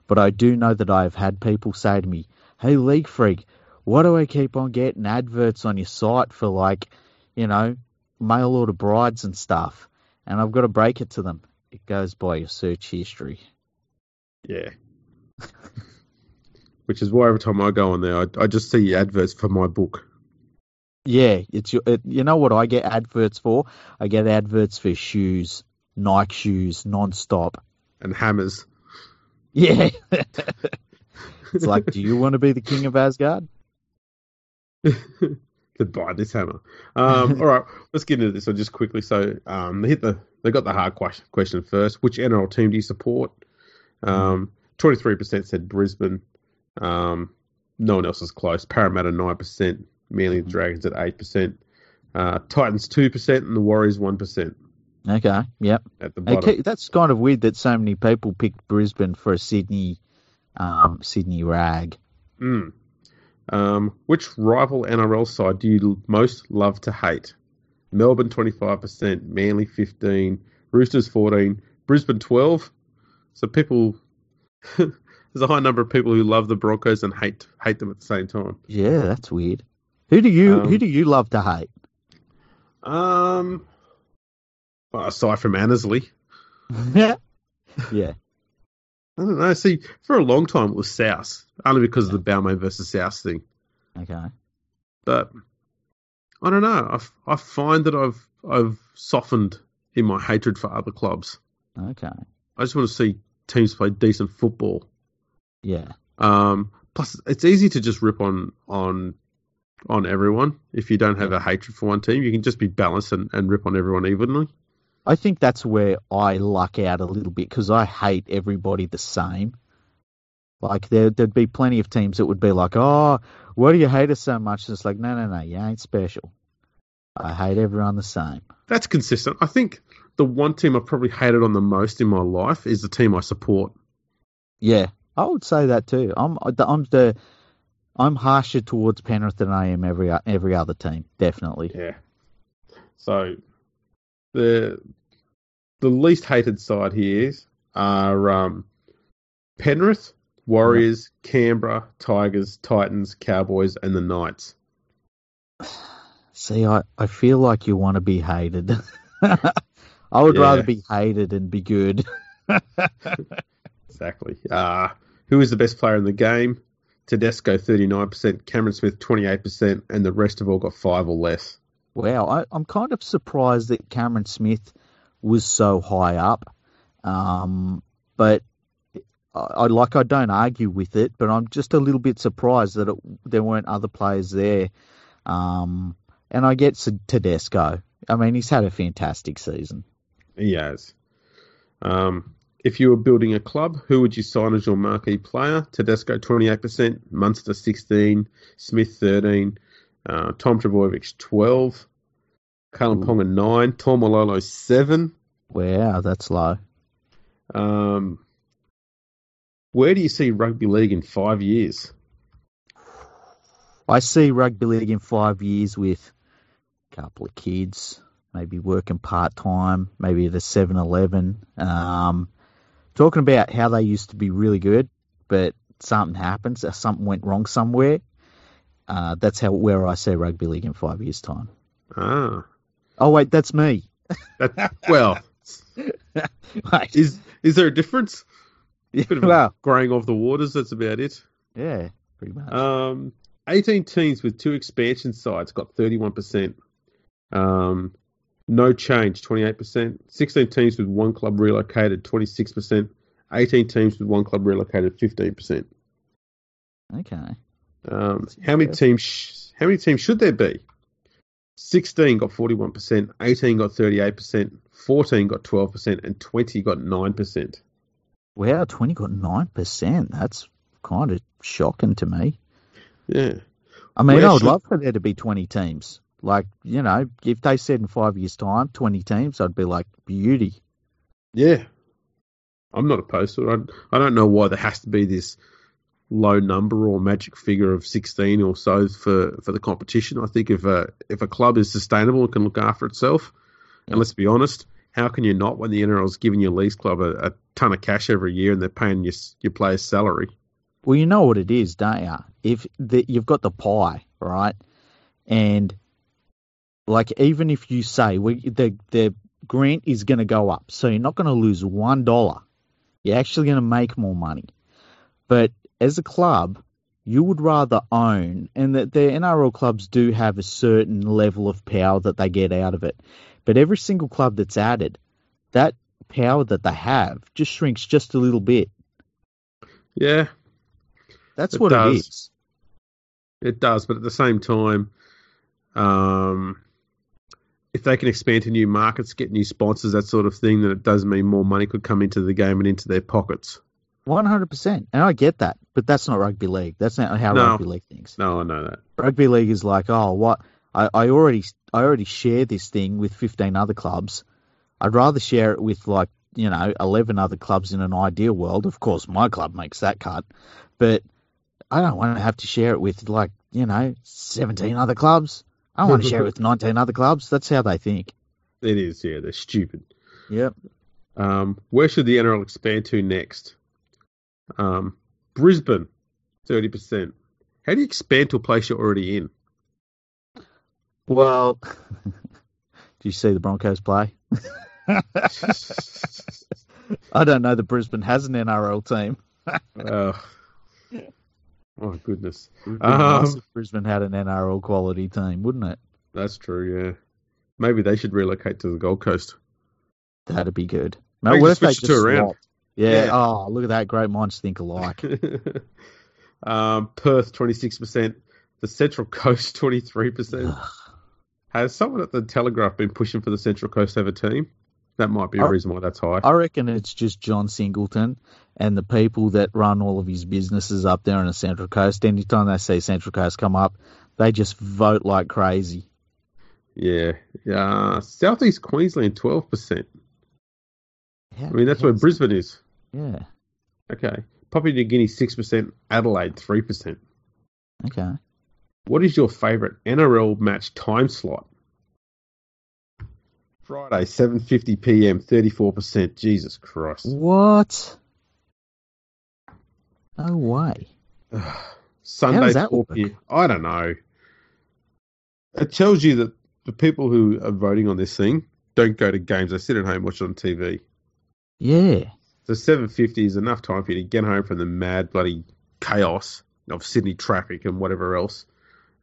but I do know that I've had people say to me, hey, League Freak, why do I keep on getting adverts on your site for, mail-order brides and stuff? And I've got to break it to them. It goes by your search history. Yeah. Which is why every time I go on there, I just see adverts for my book. Yeah, you know what I get adverts for? I get adverts for shoes, Nike shoes, nonstop. And hammers. Yeah. It's like, do you want to be the king of Asgard? could buy this hammer. All right, let's get into this one just quickly. So they got the hard question first. Which NRL team do you support? 23% said Brisbane. No one else is close. Parramatta 9%, Manly Dragons at 8%, Titans 2%, and the Warriors 1%. Okay, yep. At the bottom. Okay, that's kind of weird that so many people picked Brisbane for a Sydney rag. Mm. Which rival NRL side do you most love to hate? Melbourne 25%, Manly 15%, Roosters 14%, Brisbane 12%. So people, there's a high number of people who love the Broncos and hate them at the same time. Yeah, that's weird. Who do you love to hate? Well, aside from Annesley. Yeah. I don't know. See, for a long time it was South, only because of the Balmain versus South thing. Okay. But I don't know. I find that I've softened in my hatred for other clubs. Okay. I just want to see teams play decent football. Yeah. Plus, it's easy to just rip on everyone if you don't have a hatred for one team. You can just be balanced and rip on everyone evenly. I think that's where I luck out a little bit because I hate everybody the same. Like, there'd be plenty of teams that would be like, oh, why do you hate us so much? And it's like, no, you ain't special. I hate everyone the same. That's consistent. I think the one team I've probably hated on the most in my life is the team I support. Yeah, I would say that too. I'm harsher towards Penrith than I am every other team, definitely. Yeah. So the least hated side here are Penrith, Warriors, Canberra, Tigers, Titans, Cowboys, and the Knights. See, I feel like you want to be hated. I would rather be hated and be good. Exactly. Who is the best player in the game? Tedesco 39%, Cameron Smith 28%, and the rest have all got 5 or less. Wow, I'm kind of surprised that Cameron Smith was so high up, but I don't argue with it, but I'm just a little bit surprised that there weren't other players there. And I get Tedesco. I mean, he's had a fantastic season. He has. If you were building a club, who would you sign as your marquee player? Tedesco 28%, Munster 16%, Smith 13%, Tom Trbojevic 12%, Kalyn Ponga 9%, Tom Malolo 7%. Wow, that's low. Where do you see rugby league in 5 years? I see rugby league in 5 years with a couple of kids, maybe working part-time, maybe at a 7-Eleven. Talking about how they used to be really good, but something happens, something went wrong somewhere. That's where I see rugby league in 5 years' time. Ah. Oh, wait, that's me. Well, right. Is there a difference? Yeah, growing off the waters, that's about it. Yeah, pretty much. 18 teams with 2 expansion sides got 31%. No change, 28%. 16 teams with 1 club relocated, 26%. 18 teams with 1 club relocated, 15%. Okay. How many teams should there be? 16 got 41%. 18 got 38%. 14 got 12%, and 20 got 9%. Wow, 20 got 9%. That's kind of shocking to me. Yeah. I mean, I would love for there to be 20 teams. Like, you know, if they said in 5 years' time, 20 teams, I'd be like, beauty. Yeah. I'm not opposed to it. I don't know why there has to be this low number or magic figure of 16 or so for the competition. I think if a club is sustainable and can look after itself, and let's be honest, how can you not when the NRL's giving your leagues club a ton of cash every year and they're paying your players' salary? Well, you know what it is, don't you? If you've got the pie, right? And like, even if you say the grant is going to go up, so you're not going to lose $1, you're actually going to make more money. But as a club, you would rather own, and that the NRL clubs do have a certain level of power that they get out of it. But every single club that's added, that power that they have just shrinks just a little bit. Yeah. That's what it is. It does, but at the same time, If they can expand to new markets, get new sponsors, that sort of thing, then it does mean more money could come into the game and into their pockets. 100%. And I get that, but that's not rugby league. That's not how rugby league thinks. No, I know that. Rugby league is like, oh, what? I already share this thing with 15 other clubs. I'd rather share it with, like, 11 other clubs in an ideal world. Of course, my club makes that cut, but I don't want to have to share it with, 17 other clubs. I want to share it with 19 other clubs. That's how they think. It is, yeah. They're stupid. Yep. Where should the NRL expand to next? Brisbane, 30%. How do you expand to a place you're already in? Well, do you see the Broncos play? I don't know that Brisbane has an NRL team. Oh, goodness. It would be nice if Brisbane had an NRL quality team, wouldn't it? That's true, yeah. Maybe they should relocate to the Gold Coast. That'd be good. No, what if they just swapped? Yeah, oh, look at that. Great minds think alike. Perth, 26%. The Central Coast, 23%. Has someone at the Telegraph been pushing for the Central Coast to have a team? That might be a reason why that's high. I reckon it's just John Singleton and the people that run all of his businesses up there on the Central Coast. Anytime they see Central Coast come up, they just vote like crazy. Yeah. Southeast Queensland, 12%. Yeah, I mean, that's where Brisbane is. Yeah. Okay. Papua New Guinea, 6%. Adelaide, 3%. Okay. What is your favourite NRL match time slot? Friday, 7:50 PM, 34%. Jesus Christ. What? No way. Sunday, 4 PM. I don't know. It tells you that the people who are voting on this thing don't go to games. They sit at home, watch it on TV. Yeah. So 7:50 is enough time for you to get home from the mad bloody chaos of Sydney traffic and whatever else.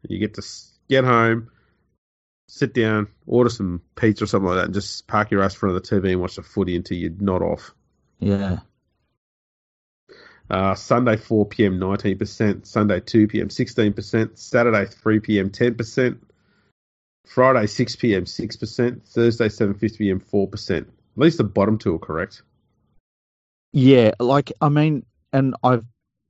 You get to get home, sit down, order some pizza or something like that, and just park your ass in front of the TV and watch the footy until you're not off. Yeah. Sunday, 4 PM, 19%. Sunday, 2 PM, 16%. Saturday, 3 PM, 10%. Friday, 6 PM, 6%. Thursday, 7:50 PM, 4%. At least the bottom two are correct. Yeah, and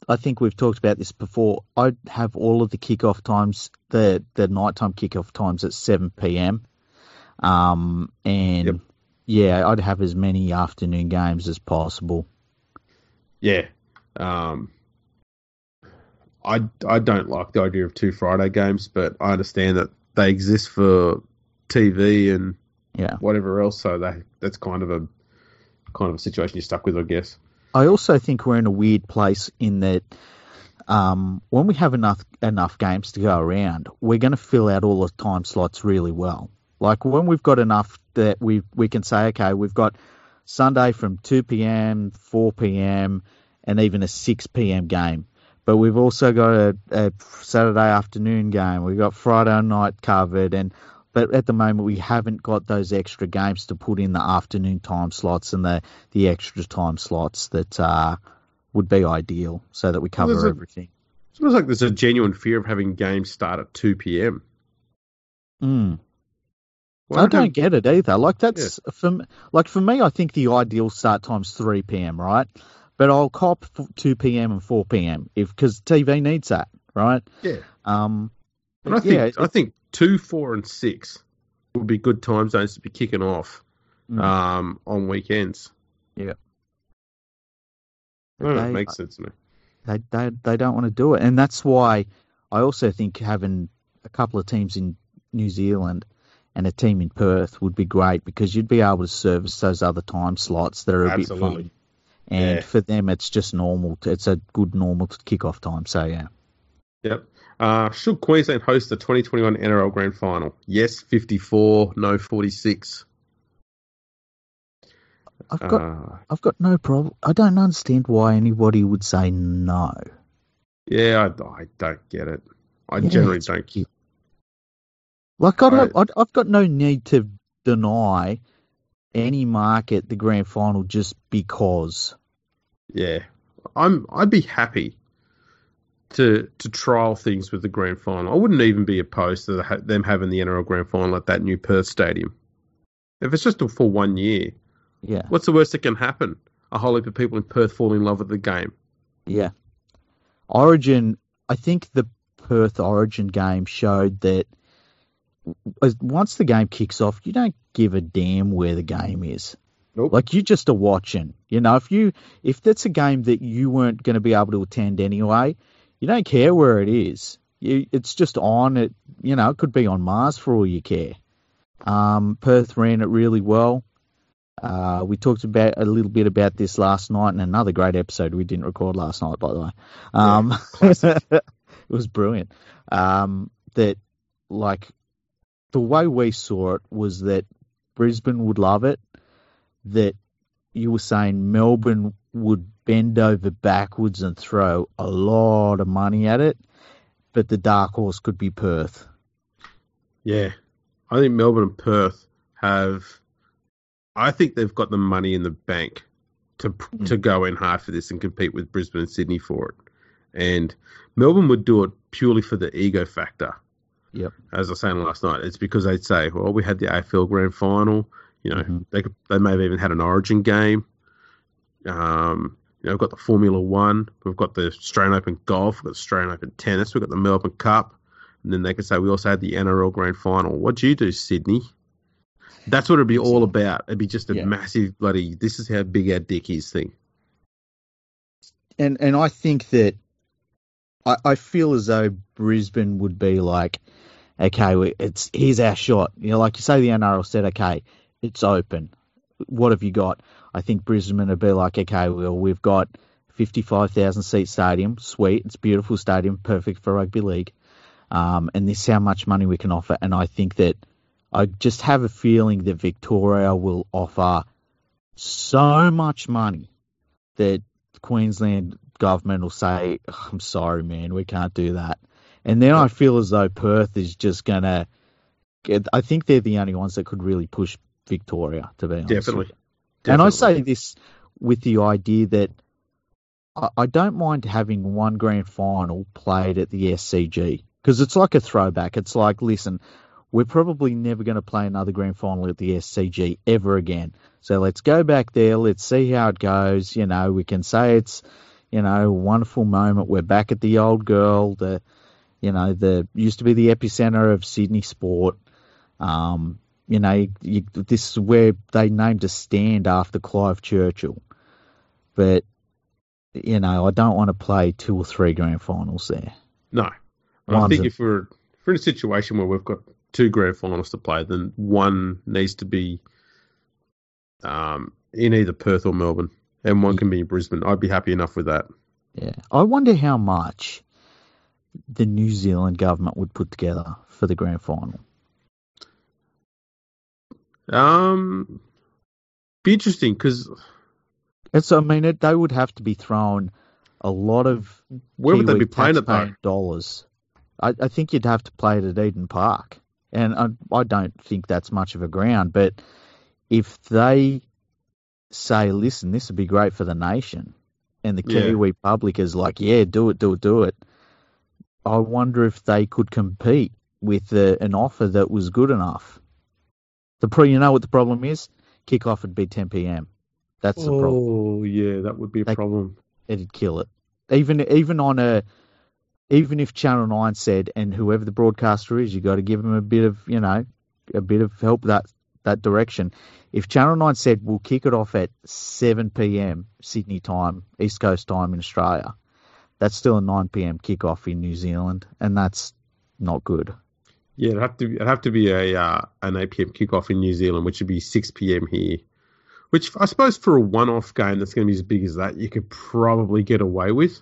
I think we've talked about this before. I have all of the kickoff times, the nighttime kickoff times at 7 PM. I'd have as many afternoon games as possible. Yeah. I don't like the idea of two Friday games, but I understand that they exist for TV and whatever else. So that's kind of a situation you're stuck with, I guess. I also think we're in a weird place in that when we have enough games to go around, we're going to fill out all the time slots really well. Like when we've got enough that we can say, okay, we've got Sunday from 2 PM, 4 PM, and even a 6 PM game. But we've also got a Saturday afternoon game. We've got Friday night covered, but at the moment we haven't got those extra games to put in the afternoon time slots and the extra time slots that would be ideal so that we cover everything. It feels like there's a genuine fear of having games start at 2 PM. Mm. Well, I don't get it either. For me, I think the ideal start time's 3 PM, right? But I'll cop 2 PM and 4 PM because TV needs that, right? Yeah. And I think 2, 4, and 6 would be good time zones to be kicking off on weekends. Yeah. I don't know, it makes sense to me. They don't want to do it. And that's why I also think having a couple of teams in New Zealand and a team in Perth would be great because you'd be able to service those other time slots that are a bit fun. And for them, it's just normal. It's a good normal kick-off time. So, yeah. Yep. Should Queensland host the 2021 NRL Grand Final? Yes, 54. No, 46. I've got no problem. I don't understand why anybody would say no. Yeah, I don't get it. Generally don't get it. Like, I've got no need to deny any market the Grand Final just because. Yeah, I'd be happy to trial things with the grand final. I wouldn't even be opposed to them having the NRL grand final at that new Perth stadium. If it's just for 1 year, yeah. What's the worst that can happen? A whole heap of people in Perth fall in love with the game. Yeah. Origin, I think the Perth Origin game showed that once the game kicks off, you don't give a damn where the game is. Nope. Like, you just are watching. You know, if that's a game that you weren't going to be able to attend anyway, you don't care where it is. It's just on. It could be on Mars for all you care. Perth ran it really well. We talked about a little bit about this last night in another great episode we didn't record last night, by the way. It was brilliant. The way we saw it was that Brisbane would love it, that you were saying Melbourne would bend over backwards and throw a lot of money at it, but the dark horse could be Perth. Yeah. I think Melbourne and Perth they've got the money in the bank to go in hard for this and compete with Brisbane and Sydney for it. And Melbourne would do it purely for the ego factor. Yep. As I was saying last night, it's because they'd say, well, we had the AFL grand final. You know, they may have even had an Origin game. We've got the Formula One. We've got the Australian Open Golf. We've got the Australian Open Tennis. We've got the Melbourne Cup. And then they could say, we also had the NRL grand final. What'd you do, Sydney? That's what it'd be all about. It'd be just a massive bloody, this is how big our dick is thing. And I think that I feel as though Brisbane would be like, okay, here's our shot. You know, like you say, the NRL said, okay, it's open. What have you got? I think Brisbane would be like, okay, well, we've got 55,000-seat stadium. Sweet. It's a beautiful stadium, perfect for rugby league. And this is how much money we can offer. And I think that I just have a feeling that Victoria will offer so much money that the Queensland government will say, oh, I'm sorry, man, we can't do that. And then I feel as though Perth is just going to – I think they're the only ones that could really push Victoria, to be honest. Definitely. And I say this with the idea that I don't mind having one grand final played at the SCG because it's like a throwback. It's like, listen, we're probably never going to play another grand final at the SCG ever again. So let's go back there. Let's see how it goes. You know, we can say it's, you know, a wonderful moment. We're back at the old girl, the used to be the epicenter of Sydney sport. This is where they named a stand after Clive Churchill. But, you know, I don't want to play 2 or 3 grand finals there. No. I think if we're in a situation where we've got 2 grand finals to play, then one needs to be in either Perth or Melbourne, and one can be in Brisbane. I'd be happy enough with that. Yeah. I wonder how much the New Zealand government would put together for the grand final. Be interesting because they would have to be throwing a lot of where would they be playing it though? Dollars. I think you'd have to play it at Eden Park, and I don't think that's much of a ground. But if they say, "Listen, this would be great for the nation," and the Kiwi public is like, "Yeah, do it," I wonder if they could compete with an offer that was good enough. You know what the problem is? Kickoff would be 10 p.m. That's the problem. Oh yeah, that would be a problem. It'd kill it. Even if Channel 9 said, and whoever the broadcaster is, you got to give them a bit of help that direction. If Channel 9 said we'll kick it off at 7 p.m. Sydney time, East Coast time in Australia, that's still a 9 p.m. kickoff in New Zealand, and that's not good. Yeah, it'd have to be an 8 p.m. kickoff in New Zealand, which would be 6 p.m. here. Which I suppose for a one-off game that's going to be as big as that, you could probably get away with,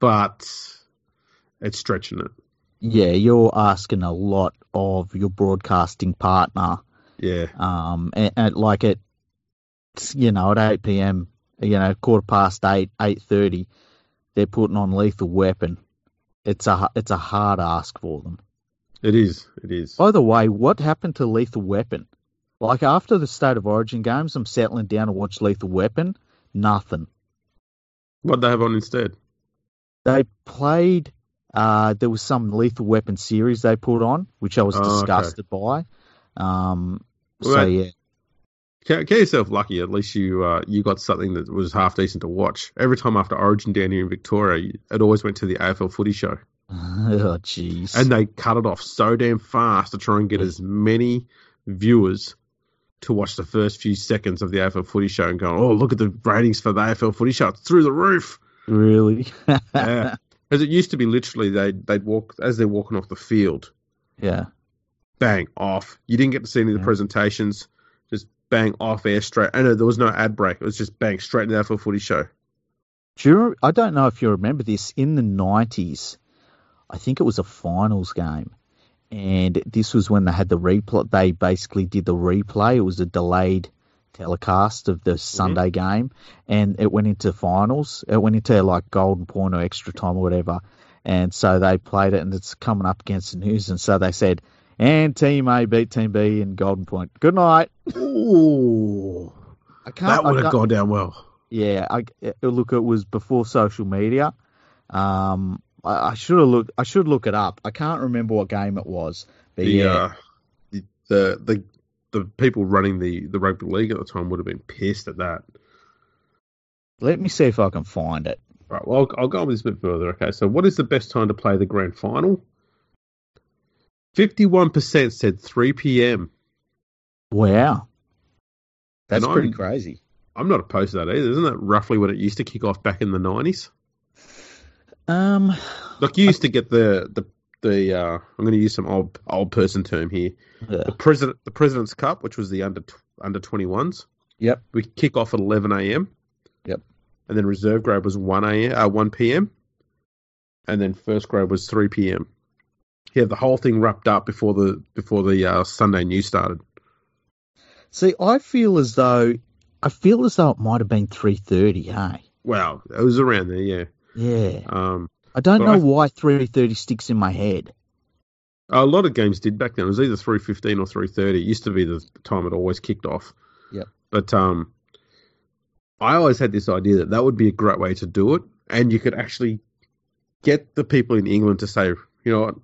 but it's stretching it. Yeah, you're asking a lot of your broadcasting partner. Yeah. At 8 p.m., 8:15, 8:30, they're putting on Lethal Weapon. It's a hard ask for them. It is. By the way, what happened to Lethal Weapon? Like, after the State of Origin games, I'm settling down to watch Lethal Weapon. Nothing. What'd they have on instead? They played, there was some Lethal Weapon series they put on, which I was disgusted by. Yeah. Get yourself lucky. At least you got something that was half decent to watch. Every time after Origin down here in Victoria, it always went to the AFL Footy Show. Oh, jeez. And they cut it off so damn fast to try and get as many viewers to watch the first few seconds of the AFL Footy Show and go, oh, look at the ratings for the AFL Footy Show. It's through the roof. Really? Yeah. Because it used to be literally they'd walk, as they're walking off the field. Yeah. Bang, off. You didn't get to see any of the presentations. Just bang, off air straight. And there was no ad break. It was just bang, straight into the AFL Footy Show. I don't know if you remember this. In the 90s, I think it was a finals game. And this was when they had the replay. They basically did the replay. It was a delayed telecast of the Sunday game, and it went into finals. It went into like golden point or extra time or whatever. And so they played it, and it's coming up against the news. And so they said, and Team A beat Team B in golden point. Good night. Ooh, that would have gone down well. Yeah, look, it was before social media. I should look it up. I can't remember what game it was. But the people running the rugby league at the time would have been pissed at that. Let me see if I can find it. Right. Well, I'll go on with this a bit further. Okay. So, what is the best time to play the grand final? 51% said 3 p.m. Wow, that's pretty crazy. I'm not opposed to that either. Isn't that roughly when it used to kick off back in the 90s? Look, you used to get the I'm going to use some old person term here. Yeah. The President's Cup, which was the under 21s. Yep. We kick off at 11 a.m. Yep. And then reserve grade was 1 p.m. And then first grade was 3 p.m. Yeah, the whole thing wrapped up before the Sunday news started. See, I feel as though it might have been 3:30. Hey. Wow, it was around there. Yeah. Yeah. I don't know why 3:30 sticks in my head. A lot of games did back then. It was either 3:15 or 3:30. It used to be the time it always kicked off. Yep. But I always had this idea that would be a great way to do it, and you could actually get the people in England to say, you know what,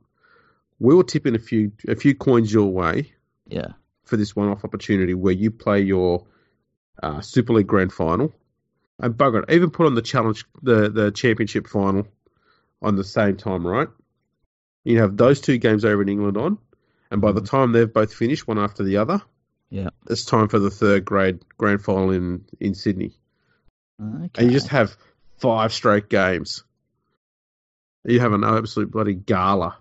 we'll tip in a few coins your way for this one-off opportunity where you play your Super League Grand Final. And bugger it. Even put on the challenge, the championship final on the same time, right? You have those two games over in England on, and by the time they've both finished, one after the other, it's time for the third grade grand final in Sydney. Okay. And you just have 5 straight games. You have an absolute bloody gala.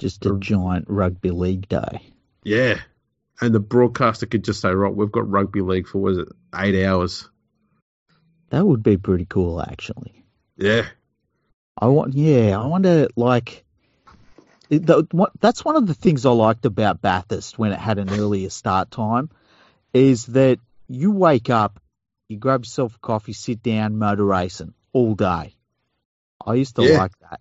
Just a giant rugby league day. Yeah. And the broadcaster could just say, right, we've got rugby league for, 8 hours? That would be pretty cool, actually. Yeah. I wonder, like, that's one of the things I liked about Bathurst when it had an earlier start time, is that you wake up, you grab yourself a coffee, sit down, motor racing all day. I used to like that.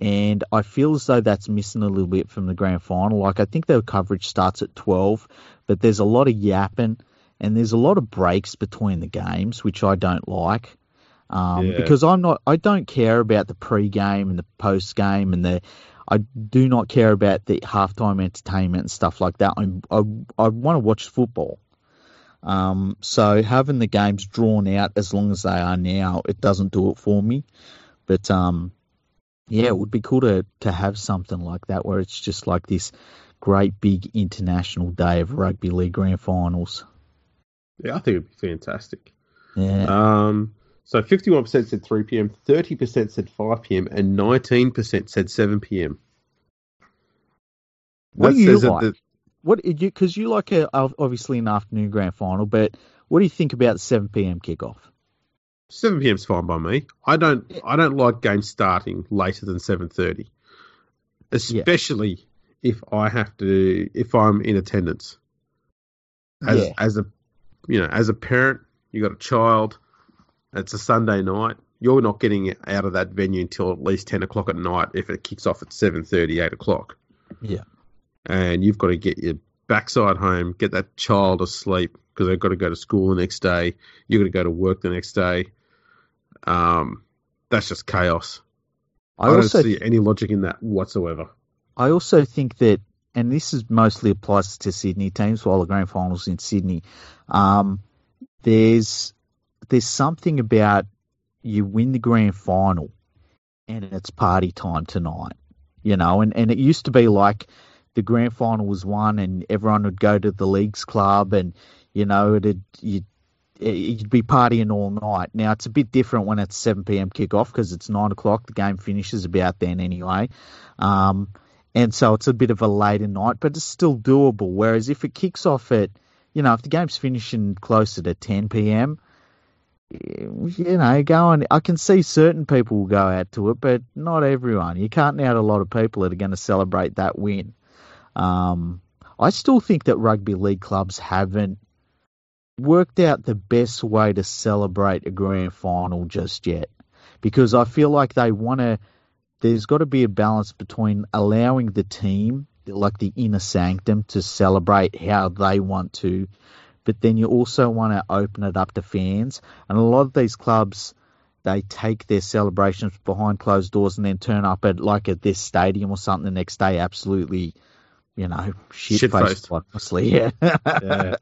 And I feel as though that's missing a little bit from the grand final. Like, I think their coverage starts at 12, but there's a lot of yapping. And there's a lot of breaks between the games, which I don't like, because I don't care about the pre-game and the post-game, and I do not care about the halftime entertainment and stuff like that. I want to watch football. So having the games drawn out as long as they are now, it doesn't do it for me. But it would be cool to have something like that where it's just like this great big international day of rugby league grand finals. Yeah, I think it'd be fantastic. Yeah. So 51% said 3 p.m., 30% said 5 p.m., and 19% said 7 p.m. What do you like? Because you like obviously an afternoon grand final, but what do you think about the 7 p.m. kickoff? 7 p.m. is fine by me. I don't like games starting later than 7:30, especially if I have to. If I'm in attendance, as a parent, you got a child, it's a Sunday night, you're not getting out of that venue until at least 10 o'clock at night if it kicks off at 7:30, 8 o'clock. Yeah. And you've got to get your backside home, get that child asleep because they've got to go to school the next day. You've got to go to work the next day. That's just chaos. I also don't see any logic in that whatsoever. I also think that, and this is mostly applies to Sydney teams while the grand final's in Sydney, there's something about you win the grand final and it's party time tonight, you know, and it used to be like the grand final was won and everyone would go to the leagues club and, you know, you'd be partying all night. Now, it's a bit different when it's 7 p.m. kickoff because it's 9 o'clock. The game finishes about then anyway. And so it's a bit of a later night, but it's still doable. Whereas if it kicks off at, you know, if the game's finishing closer to 10 p.m, you know, going, I can see certain people will go out to it, but not everyone. You can't out a lot of people that are going to celebrate that win. I still think that rugby league clubs haven't worked out the best way to celebrate a grand final just yet, because I feel like they want to, there's got to be a balance between allowing the team, like the inner sanctum, to celebrate how they want to, but then you also want to open it up to fans. And a lot of these clubs, they take their celebrations behind closed doors and then turn up at like at this stadium or something the next day, absolutely, you know, shit-faced, honestly. Yeah. Yeah.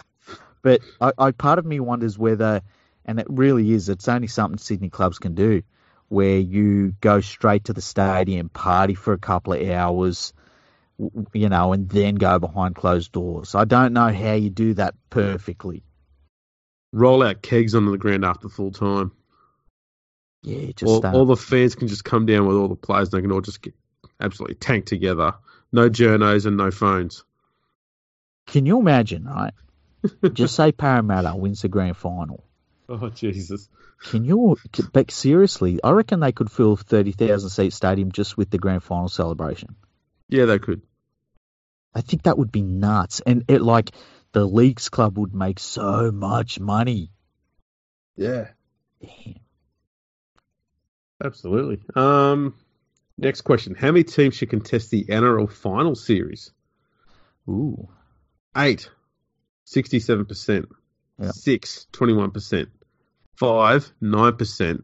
But I part of me wonders whether, and it really is, it's only something Sydney clubs can do, where you go straight to the stadium, party for a couple of hours, you know, and then go behind closed doors. I don't know how you do that perfectly. Roll out kegs under the ground after full time. Yeah, just all the fans can just come down with all the players and they can all just get absolutely tanked together. No journos and no phones. Can you imagine, right? Just say Parramatta wins the grand final. Oh, Jesus. Can you... But seriously, I reckon they could fill a 30,000-seat stadium just with the grand final celebration. Yeah, they could. I think that would be nuts. And it, like, the Leagues Club would make so much money. Yeah. Damn. Absolutely. Next question. How many teams should contest the NRL final series? Ooh. 8. 67%. Yep. 6. 21%. 5. 9%.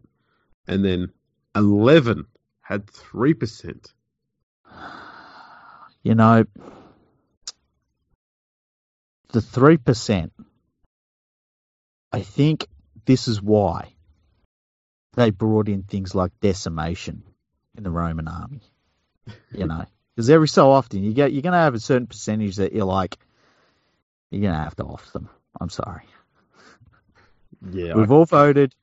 And then 11 had 3%. You know, the 3%, I think this is why they brought in things like decimation in the Roman army, you know, because every so often you're going to have a certain percentage that you're like, you're going to have to off them. I'm sorry. Yeah. We've all voted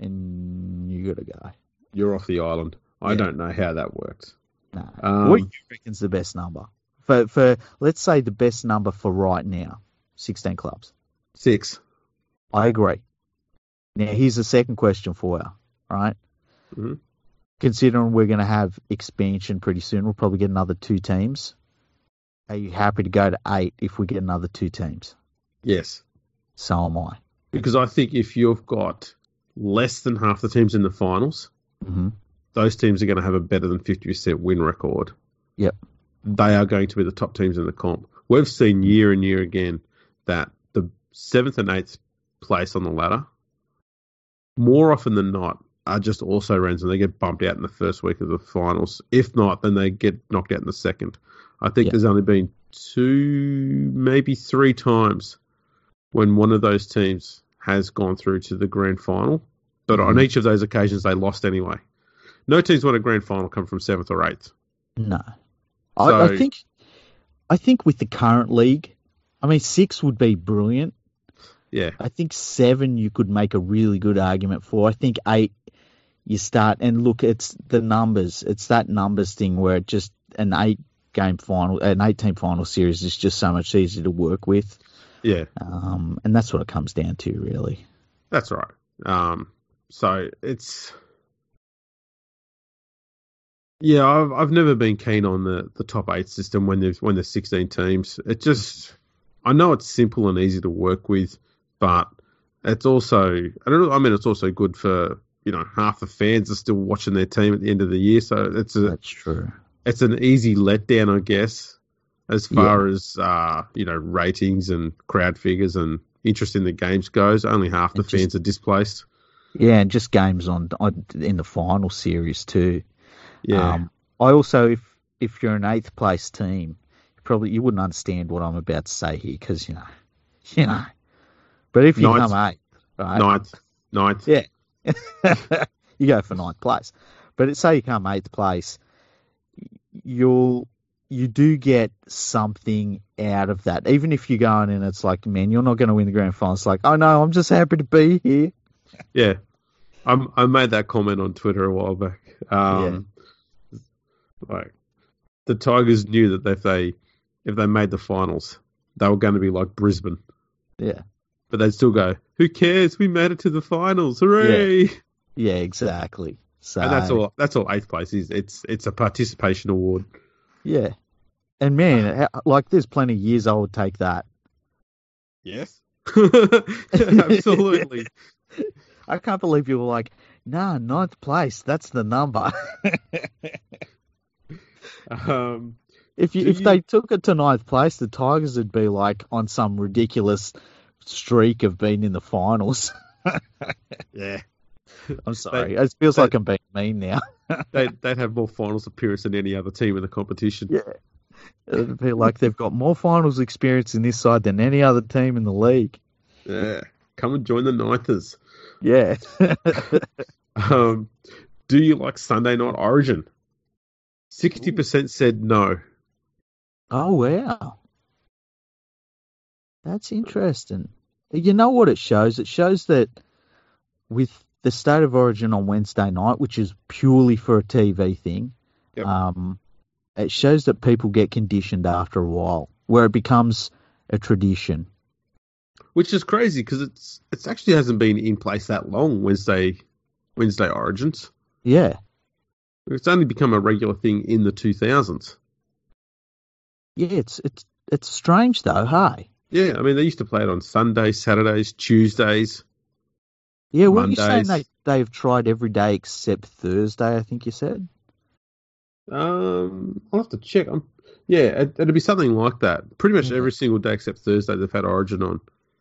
and you got to go. You're off the island. I don't know how that works. No. What do you reckon's the best number? For let's say the best number for right now, 16 clubs. 6. I agree. Now, here's the second question for you, right? Mm-hmm. Considering we're going to have expansion pretty soon, we'll probably get another 2 teams. Are you happy to go to 8 if we get another 2 teams? Yes. So am I. Because I think if you've got less than half the teams in the finals, mm-hmm. those teams are going to have a better than 50% win record. Yep. They are going to be the top teams in the comp. We've seen year and year again that the 7th and 8th place on the ladder, more often than not, are just also runs and they get bumped out in the first week of the finals. If not, then they get knocked out in the second. I think there's only been 2, maybe 3 times when one of those teams has gone through to the grand final. But on each of those occasions, they lost anyway. No teams won a grand final come from 7th or 8th. No. So, I think with the current league, I mean, 6 would be brilliant. Yeah. I think 7 you could make a really good argument for. I think 8 you start, and look, it's the numbers. It's that numbers thing where it just an 8-team final series is just so much easier to work with. Yeah. And that's what it comes down to, really. That's right. So it's... Yeah, I've never been keen on the top 8 system when there's 16 teams. It just, I know it's simple and easy to work with, but it's also, I don't know. I mean, it's also good for, you know, half the fans are still watching their team at the end of the year, so that's true. It's an easy letdown, I guess, as far as you know, ratings and crowd figures and interest in the games goes. Only half the fans are displaced. Yeah, and just games on in the final series too. Yeah. I also, if you're an eighth place team, you wouldn't understand what I'm about to say here because you know. But if you come eighth, right? Ninth. Yeah. You go for ninth place. But say you come eighth place, you do get something out of that. Even if you go in and it's like, man, you're not going to win the grand final. It's like, oh no, I'm just happy to be here. Yeah. I made that comment on Twitter a while back. Like the Tigers knew that if they made the finals, they were going to be like Brisbane. Yeah. But they'd still go, who cares? We made it to the finals. Hooray. Yeah exactly. So and that's all eighth place is. It's a participation award. Yeah. And man, like there's plenty of years I would take that. Yes. Absolutely. I can't believe you were like, nah, ninth place. That's the number. If they took it to ninth place, the Tigers would be like on some ridiculous streak of being in the finals. Yeah. I'm sorry. It feels like I'm being mean now. they'd have more finals appearance than any other team in the competition. Yeah. It'd be like they've got more finals experience in this side than any other team in the league. Yeah. Come and join the Ninthers. Yeah. Do you like Sunday Night Origin? 60% said no. Oh, wow. That's interesting. You know what it shows? It shows that with the State of Origin on Wednesday night, which is purely for a TV thing, yep. It shows that people get conditioned after a while, where it becomes a tradition. Which is crazy because it actually hasn't been in place that long, Wednesday Origins. Yeah. It's only become a regular thing in the 2000s. Yeah, it's strange though, hey? Yeah, I mean, they used to play it on Sundays, Saturdays, Tuesdays, yeah, were you saying they've tried every day except Thursday, I think you said? I'll have to check. Yeah, it'd be something like that. Pretty much every single day except Thursday they've had Origin on.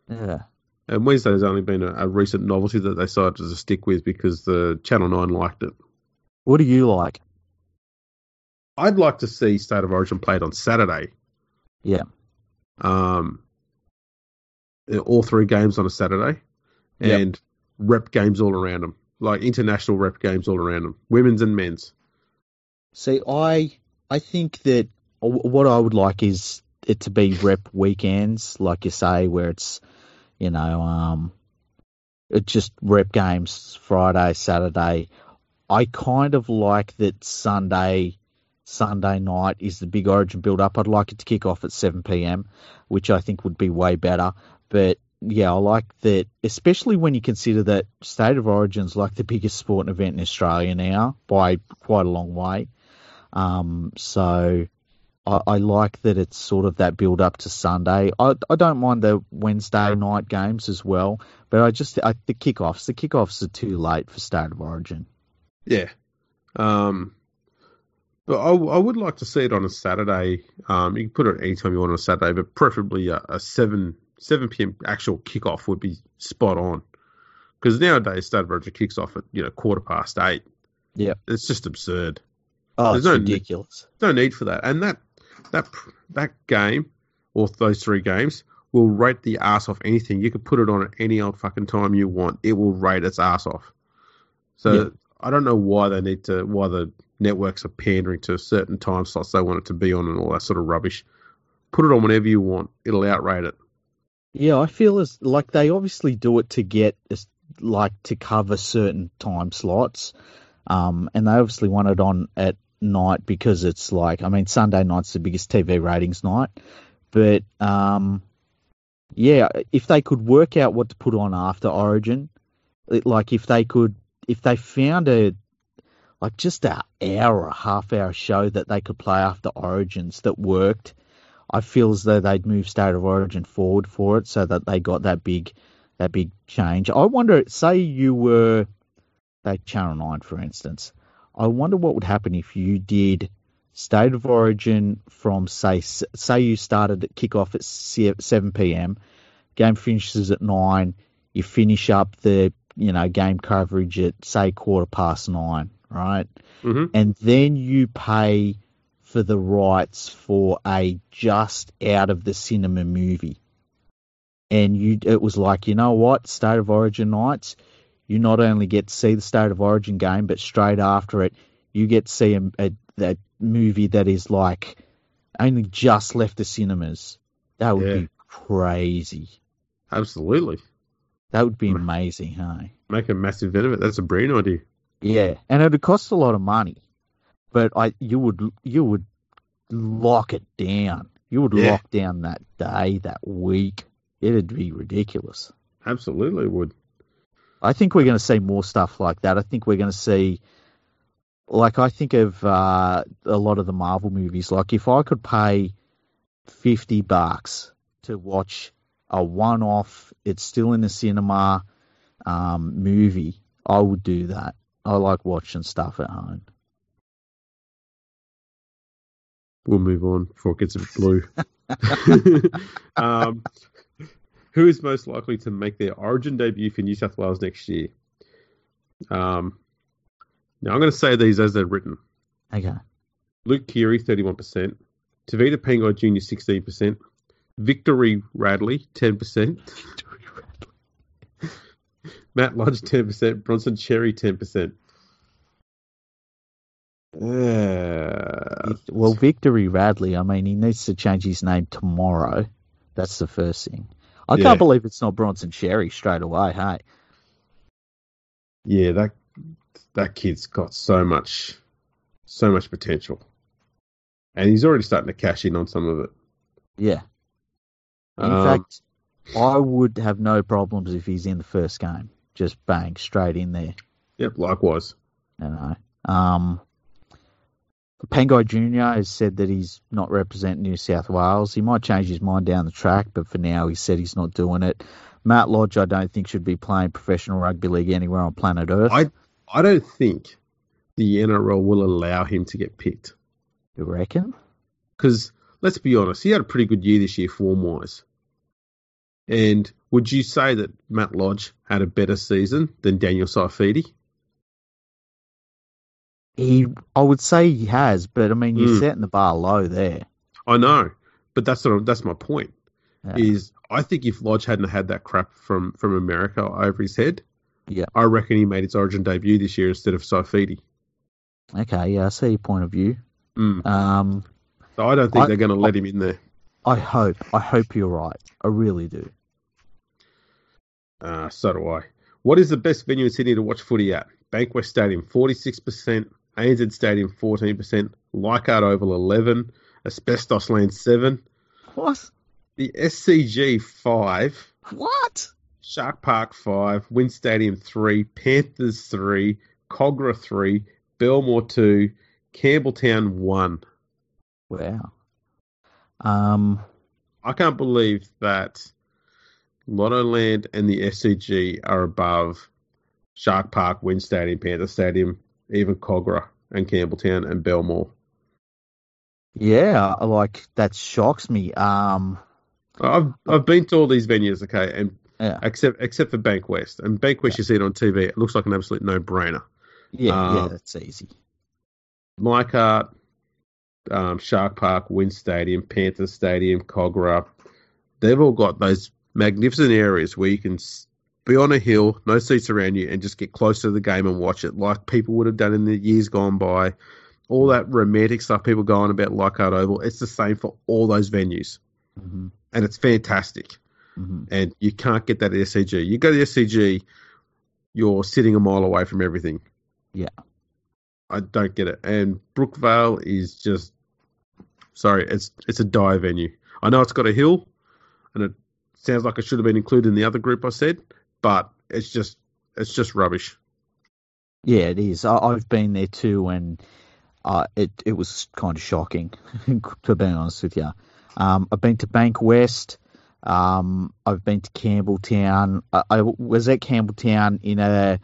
Yeah. And Wednesday's only been a recent novelty that they decided to stick with because the Channel 9 liked it. What do you like? I'd like to see State of Origin played on Saturday. Yeah. All three games on a Saturday. And... Yep. Rep games all around them, like international rep games all around them, women's and men's. See, I think that what I would like is it to be rep weekends, like you say, where it's, it's just rep games Friday, Saturday. I kind of like that Sunday night is the big Origin build-up. I'd like it to kick off at 7 p.m, which I think would be way better, but... Yeah, I like that, especially when you consider that State of Origin's like the biggest sporting event in Australia now by quite a long way. So I like that it's sort of that build up to Sunday. I don't mind the Wednesday night games as well, but the kickoffs are too late for State of Origin. Yeah, but I would like to see it on a Saturday. You can put it anytime you want on a Saturday, but preferably a 7 p.m. actual kickoff would be spot on, because nowadays State of Origin kicks off at 8:15. Yeah, it's just absurd. Oh, it's ridiculous. No need for that. And that game or those three games will rate the ass off anything. You could put it on at any old fucking time you want. It will rate its ass off. So yep. I don't know why they need to. Why the networks are pandering to certain time slots they want it to be on and all that sort of rubbish. Put it on whenever you want. It'll outrate it. Yeah, I feel as like they obviously do it to get like to cover certain time slots, and they obviously want it on at night because it's like Sunday night's the biggest TV ratings night, but yeah, if they could work out what to put on after Origin, if they found just an hour or a half hour show that they could play after Origins that worked. I feel as though they'd move State of Origin forward for it so that they got that big change. I wonder, say you were, Channel 9, for instance, I wonder what would happen if you did State of Origin from, say you started at kickoff at 7 p.m, game finishes at 9, you finish up the game coverage at, say, 9:15. right? Mm-hmm. And then you pay for the rights for a just out of the cinema movie. And it was like, you know what, State of Origin nights, you not only get to see the State of Origin game, but straight after it, you get to see a movie that is like only just left the cinemas. That would be crazy. Absolutely. That would be amazing, hey? Make a massive event of it. That's a brilliant idea. Yeah, and it would cost a lot of money, but you would lock it down. You would lock down that day, that week. It'd be ridiculous. Absolutely would. I think we're going to see more stuff like that. I think we're going to see, like, I think of a lot of the Marvel movies. Like, if I could pay $50 to watch a one-off, it's still in the cinema movie, I would do that. I like watching stuff at home. We'll move on before it gets a bit blue. Who is most likely to make their Origin debut for New South Wales next year? Now, I'm going to say these as they're written. Okay. Luke Keary, 31%. Tevita Pangai Jr., 16%. Victory Radley, 10%. Matt Lodge, 10%. Bronson Cherry, 10%. Well, Victory Radley, I mean, he needs to change his name tomorrow. That's the first thing. I can't believe it's not Bronson Cherry straight away, hey? Yeah, that kid's got so much potential. And he's already starting to cash in on some of it. Yeah. In fact, I would have no problems if he's in the first game. Just bang, straight in there. Yep, likewise. I know. Pangai Jr. has said that he's not representing New South Wales. He might change his mind down the track, but for now he said he's not doing it. Matt Lodge, I don't think, should be playing professional rugby league anywhere on planet Earth. I don't think the NRL will allow him to get picked. You reckon? Because, let's be honest, he had a pretty good year this year form-wise. And would you say that Matt Lodge had a better season than Daniel Saifidi? I would say he has, but I mean, you're setting the bar low there. I know, but that's my point. Yeah. Is I think if Lodge hadn't had that crap from America over his head, I reckon he made his Origin debut this year instead of Saifidi. Okay, yeah, I see your point of view. So I don't think they're going to let him in there. I hope you're right. I really do. So do I. What is the best venue in Sydney to watch footy at? Bankwest Stadium, 46%. ANZ Stadium, 14%. Leichhardt Oval, 11%. Asbestos Land, 7%. What? The SCG, 5%. What? Shark Park, 5%. Wynn Stadium, 3%. Panthers, 3%. Cogra, 3%. Belmore, 2%. Campbelltown, 1%. Wow. I can't believe that Lottoland and the SCG are above Shark Park, Wynn Stadium, Panther Stadium, even Cogra and Campbelltown and Belmore. Yeah, like that shocks me. I've been to all these venues, okay, and except for Bankwest. And Bankwest, you see it on TV, it looks like an absolute no-brainer. Yeah, that's easy. Leichhardt, Shark Park, Wynn Stadium, Panther Stadium, Cogra, they've all got those magnificent areas where you can be on a hill, no seats around you, and just get close to the game and watch it like people would have done in the years gone by. All that romantic stuff people go on about Leichhardt Oval, it's the same for all those venues. Mm-hmm. And it's fantastic. Mm-hmm. And you can't get that at SCG. You go to the SCG, you're sitting a mile away from everything. Yeah. I don't get it. And Brookvale is just, sorry, it's a dire venue. I know it's got a hill, and it sounds like it should have been included in the other group I said, but it's just rubbish. Yeah, it is. I've been there too, and it was kind of shocking, to be honest with you. I've been to Bankwest. I've been to Campbelltown. I was at Campbelltown in a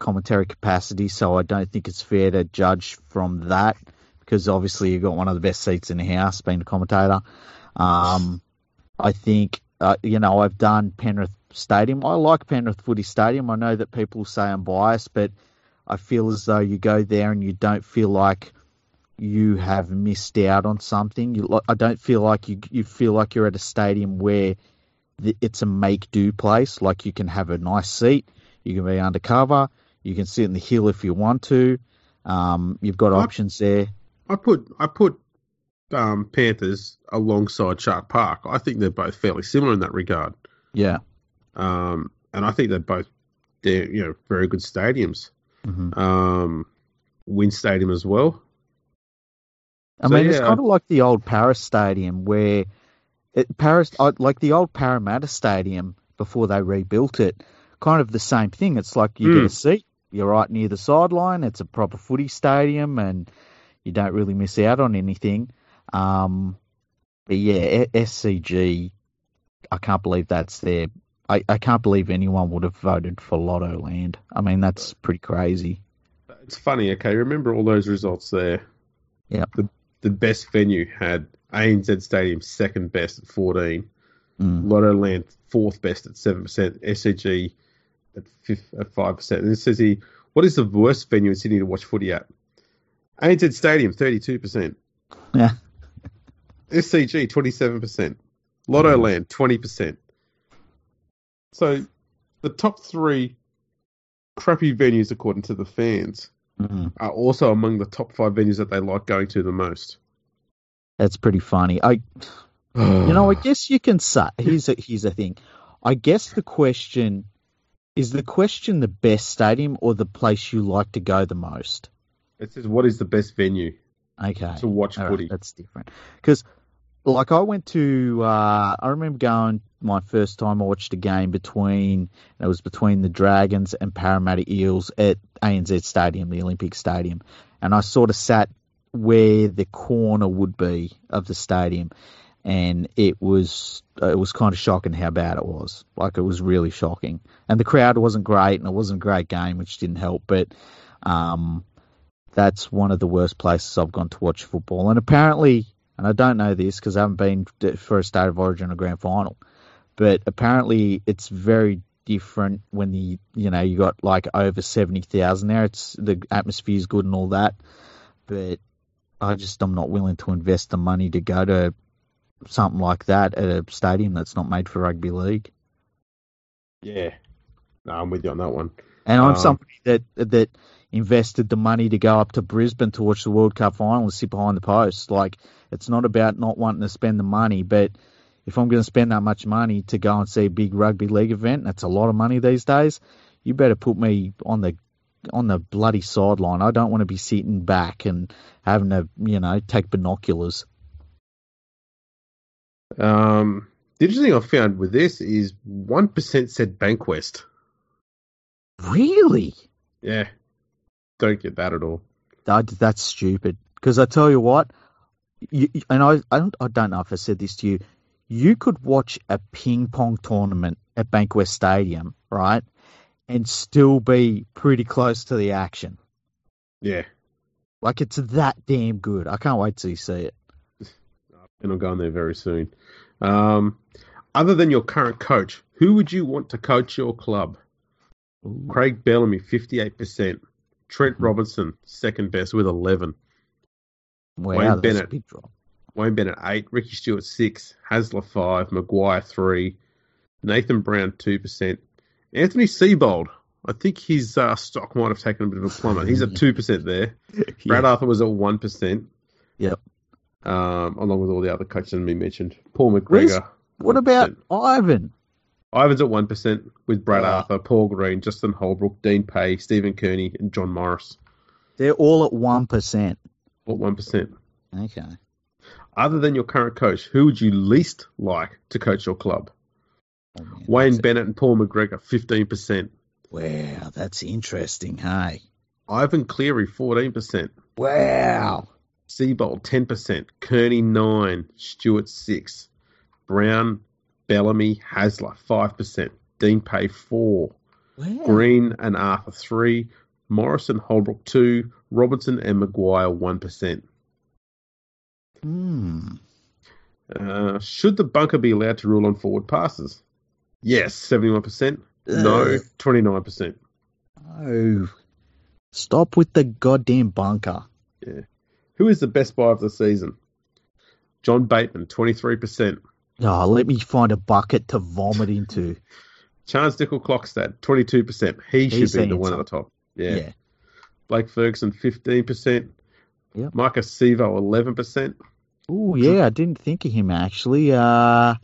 commentary capacity, so I don't think it's fair to judge from that, because obviously you've got one of the best seats in the house being a commentator. I think, I've done Penrith Stadium. I like Penrith Footy Stadium. I know that people say I'm biased, but I feel as though you go there and you don't feel like you have missed out on something. I don't feel like you feel like you're at a stadium where it's a make-do place. Like, you can have a nice seat, you can be undercover, you can sit in the hill if you want to. You've got options there. I put Panthers alongside Shark Park. I think they're both fairly similar in that regard. Yeah. And I think they're very good stadiums. Mm-hmm. Wynn Stadium as well. It's kind of like the old Paris Stadium like the old Parramatta Stadium before they rebuilt it, kind of the same thing. It's like you get a seat, you're right near the sideline, it's a proper footy stadium, and you don't really miss out on anything. SCG, I can't believe that's there. I can't believe anyone would have voted for Lotto Land. I mean, that's pretty crazy. It's funny, okay, remember all those results there? Yeah. The best venue had ANZ Stadium second best at 14, Lotto Land fourth best at 7%, SCG at 5%. And it says here, what is the worst venue in Sydney to watch footy at? ANZ Stadium 32%. Yeah. SCG 27%. Lotto Land 20%. So the top three crappy venues, according to the fans, are also among the top five venues that they like going to the most. That's pretty funny. I guess you can say, here's a thing. I guess the question, is the question the best stadium or the place you like to go the most? It says, what is the best venue to watch footy? Right, that's different. Because, I went to, I remember going my first time I watched a game between the Dragons and Parramatta Eels at ANZ Stadium, the Olympic Stadium. And I sort of sat where the corner would be of the stadium, and it was kind of shocking how bad it was. Like, it was really shocking, and the crowd wasn't great, and it wasn't a great game, which didn't help. But that's one of the worst places I've gone to watch football. And apparently, and I don't know this because I haven't been for a State of Origin or Grand Final, but apparently it's very different when you got like over 70,000 there. It's the atmosphere's good and all that, but I'm not willing to invest the money to go to something like that at a stadium that's not made for rugby league. Yeah. No, I'm with you on that one. And I'm somebody that invested the money to go up to Brisbane to watch the World Cup final and sit behind the post. Like, it's not about not wanting to spend the money, but if I'm going to spend that much money to go and see a big rugby league event, that's a lot of money these days, you better put me on the bloody sideline. I don't want to be sitting back and having to, take binoculars. The interesting thing I found with this is 1% said Bankwest. Really? Yeah. Don't get that at all. That's stupid. Because I tell you what, I don't know if I said this to you, you could watch a ping pong tournament at Bankwest Stadium, right? And still be pretty close to the action. Yeah. Like, it's that damn good. I can't wait till you see it. And I'm going there very soon. Other than your current coach, who would you want to coach your club? Ooh. Craig Bellamy, 58%. Trent Robinson, second best with 11. Wow, Wayne Bennett, a big drop. Wayne Bennett, 8. Ricky Stewart, 6. Hasler, 5. Maguire, 3. Nathan Brown, 2%. Anthony Seibold, I think his stock might have taken a bit of a plummet. He's at 2% there. Brad Arthur was at 1%. Yep. Along with all the other coaches that we mentioned. Paul McGregor. What about Ivan? Ivan's at 1% with Brad Arthur, Paul Green, Justin Holbrook, Dean Pay, Stephen Kearney, and John Morris. They're all at 1%. All at 1%. Okay. Other than your current coach, who would you least like to coach your club? Oh, man, Wayne Bennett and Paul McGregor, 15%. Wow, that's interesting, hey? Ivan Cleary, 14%. Wow. Seibold, 10%. Kearney, 9%. Stewart, 6%. Brown, Bellamy, Hasler, 5%. Dean Pay, 4%. Wow. Green and Arthur, 3%. Morrison, Holbrook, 2%. Robertson and Maguire, 1%. Should the bunker be allowed to rule on forward passes? Yes, 71%. No, 29%. Oh. Stop with the goddamn bunker. Yeah. Who is the best buy of the season? John Bateman, 23%. Oh, let me find a bucket to vomit into. Charles Dickel Klokstad, 22%. He should be the one at the top. Yeah. Blake Ferguson, 15%. Yep. Micah Sevo, 11%. Oh, yeah, I didn't think of him, actually. I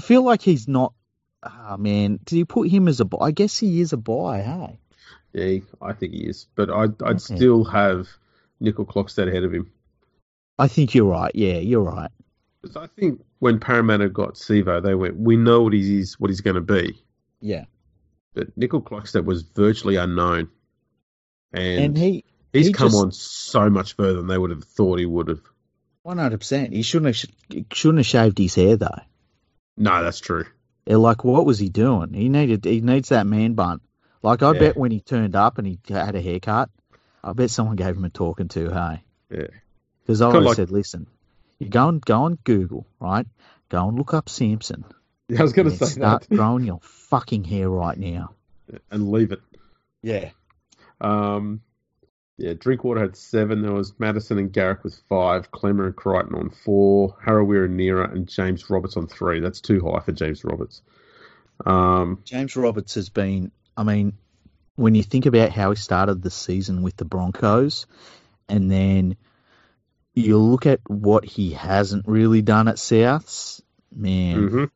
feel like he's not... Ah, man, did you put him as a buy? I guess he is a buy, hey? Yeah, I think he is. But I'd still have Nickel Klokstad ahead of him. I think you're right. Yeah, you're right. Because I think when Parramatta got Sevo, they went, we know what he is, what he's going to be. Yeah. But Nickel Klokstad was virtually unknown. And he's come on so much further than they would have thought he would have. 100%. He shouldn't have shaved his hair, though. No, that's true. Like, what was he doing? He needs that man bun. Like, I bet when he turned up and he had a haircut, I bet someone gave him a talking to, hey? Yeah. Because I always said, listen, you go on Google, right? Go and look up Samson. Yeah, I was going to say start growing your fucking hair right now. And leave it. Yeah. Drinkwater had 7. There was Madison and Garrick with 5. Clemmer and Crichton on 4. Harawira and Neera and James Roberts on 3. That's too high for James Roberts. James Roberts has been... I mean, when you think about how he started the season with the Broncos and then you look at what he hasn't really done at Souths, man,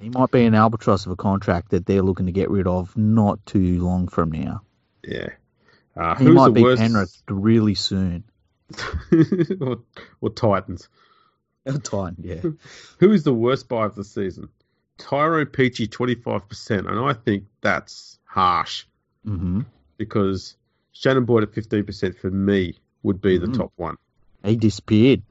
he might be an albatross of a contract that they're looking to get rid of not too long from now. Yeah. He might be Penrith really soon. or Titans. Titan, yeah. Who is the worst buy of the season? Tyro Peachy, 25%, and I think that's harsh because Shannon Boyd at 15% for me would be the top one. He disappeared.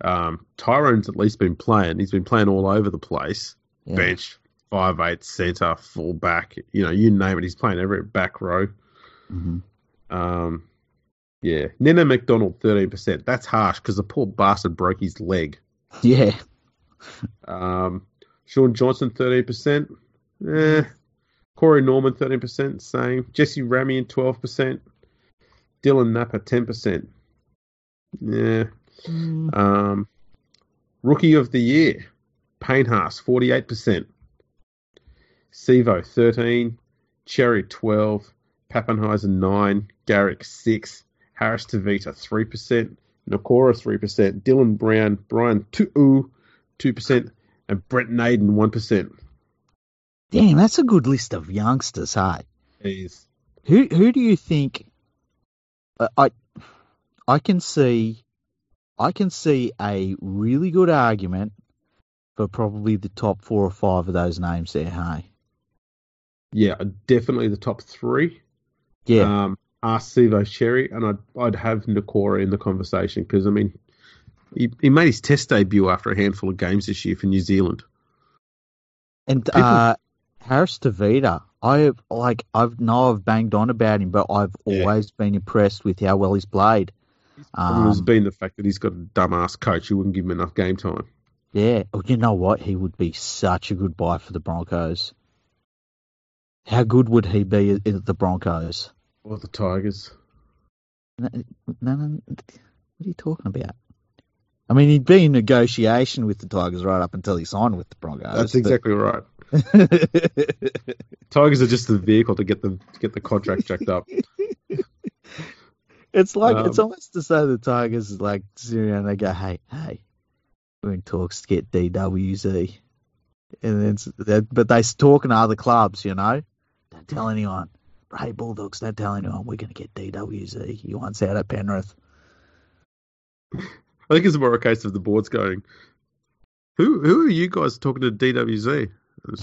Tyrone's at least been playing. He's been playing all over the place. Yeah. Bench, 5'8", centre, full back. You know, you name it. He's playing every back row. Neno McDonald, 13%. That's harsh because the poor bastard broke his leg. Yeah. Sean Johnson, 13%. Corey Norman, 13%. Same. Jesse Ramian, 12%. Dylan Napa, 10%. Yeah. Rookie of the Year, Painhaas, 48%. Sevo, 13%. Cherry, 12%. Pappenheiser, 9%. Garrick, 6%. Harris Tevita, 3%. Nakora, 3%. Dylan Brown, Brian Tu'u, 2%, and Brett Naden, 1%. Damn, that's a good list of youngsters, hey? It is. Who do you think? I can see a really good argument for probably the top 4 or 5 of those names there, hey? Yeah, definitely the top 3. Yeah. Ask Sevo Cherry, and I'd have Nakora in the conversation because, I mean, He made his test debut after a handful of games this year for New Zealand. And Harris Tevita, I've banged on about him, but I've always been impressed with how well he's played. His problem has been the fact that he's got a dumbass coach who wouldn't give him enough game time. Yeah, well, you know what? He would be such a good buy for the Broncos. How good would he be at the Broncos? Or the Tigers? No. What are you talking about? I mean, he'd be in negotiation with the Tigers right up until he signed with the Broncos. That's exactly right. Tigers are just the vehicle to get the contract jacked up. It's like it's almost to say the Tigers is like, you know, they go, hey, we're in talks to get DWZ, and then but they're talking to other clubs, you know. Don't tell anyone. Hey, Bulldogs, don't tell anyone. We're going to get DWZ. He wants out at Penrith. I think it's more a case of the boards going, who are you guys talking to DWZ?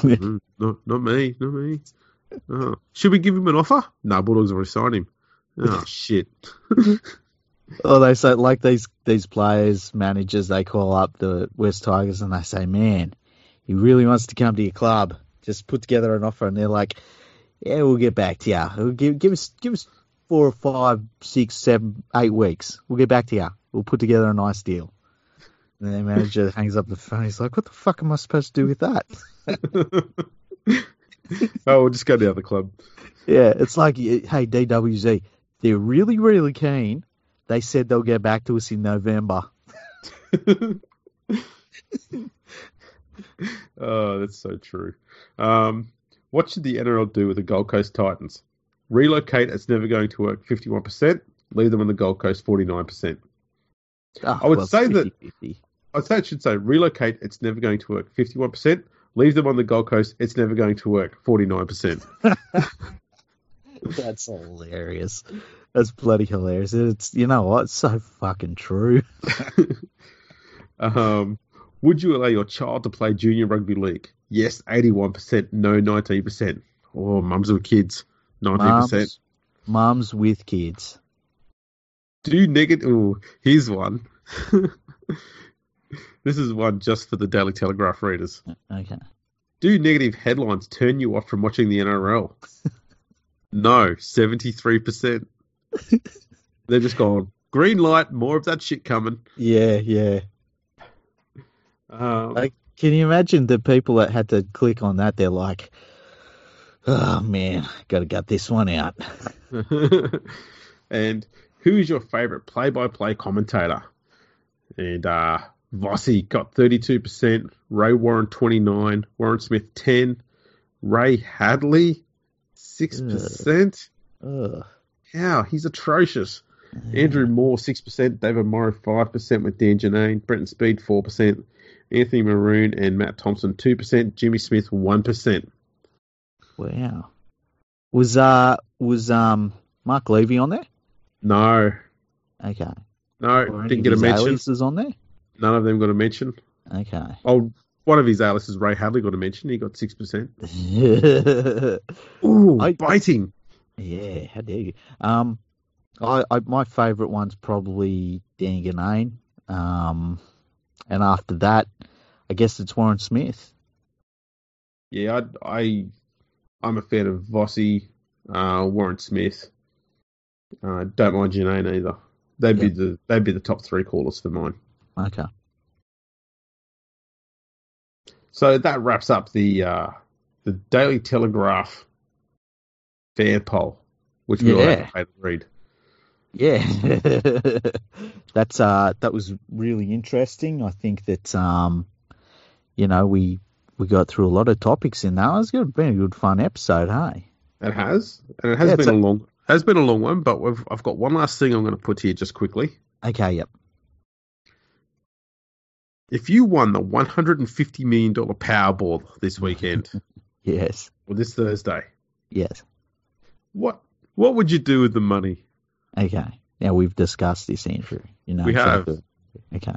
Like, not me. Oh, should we give him an offer? No, Bulldogs already signed him. Oh, shit. Well, they say, like these players, managers, they call up the West Tigers and they say, man, he really wants to come to your club. Just put together an offer. And they're like, yeah, we'll get back to you. We'll give us 4 or 5, 6, 7, 8 weeks. We'll get back to you. We'll put together a nice deal. And the manager hangs up the phone. He's like, what the fuck am I supposed to do with that? Oh, we'll just go to the other club. Yeah, it's like, hey, DWZ, they're really, really keen. They said they'll get back to us in November. Oh, that's so true. What should the NRL do with the Gold Coast Titans? Relocate, it's never going to work, 51%. Leave them on the Gold Coast, 49%. Oh, I would say 50, that 50. I'd say it should say relocate, it's never going to work, 51%. Leave them on the Gold Coast, it's never going to work, 49%. That's hilarious. That's bloody hilarious. It's, you know what? It's so fucking true. Would you allow your child to play junior rugby league? Yes, 81%. No, 19%. Oh, mums with kids, 19%. Mums with kids. Do negative. Oh, here's one. This is one just for the Daily Telegraph readers. Okay. Do negative headlines turn you off from watching the NRL? No, 73%. They're just gone, green light, more of that shit coming. Yeah, yeah. Like, can you imagine the people that had to click on that? They're like, oh, man, got to gut this one out. And who's your favourite play-by-play commentator? And Vossi got 32%, Ray Warren 29%, Warren Smith 10%, Ray Hadley 6%. Wow, he's atrocious. Yeah. Andrew Moore 6%, David Morrow 5% with Dan Janine, Brenton Speed 4%, Anthony Maroon and Matt Thompson 2%, Jimmy Smith 1%. Wow. Was Mark Levy on there? No. Okay. No, didn't get a mention. Aliases on there? None of them got a mention. Okay. Oh, one of his aliases, Ray Hadley, got a mention. He got 6%. Ooh, biting. Yeah, how dare you? My favourite one's probably Dan Ganane. And after that, I guess it's Warren Smith. Yeah, I'm a fan of Vossi, Warren Smith. Don't mind Janine either. They'd be the top three callers for mine. Okay. So that wraps up the Daily Telegraph fan poll, which we all have to read. Yeah, that was really interesting. I think that we got through a lot of topics in that. It's been a good fun episode, hey? It has been a long one, but I've got one last thing I'm going to put to you just quickly. Okay, yep. If you won the $150 million Powerball this weekend, yes, or this Thursday, yes, what would you do with the money? Okay. Now we've discussed this, Andrew. You know, we have. Okay.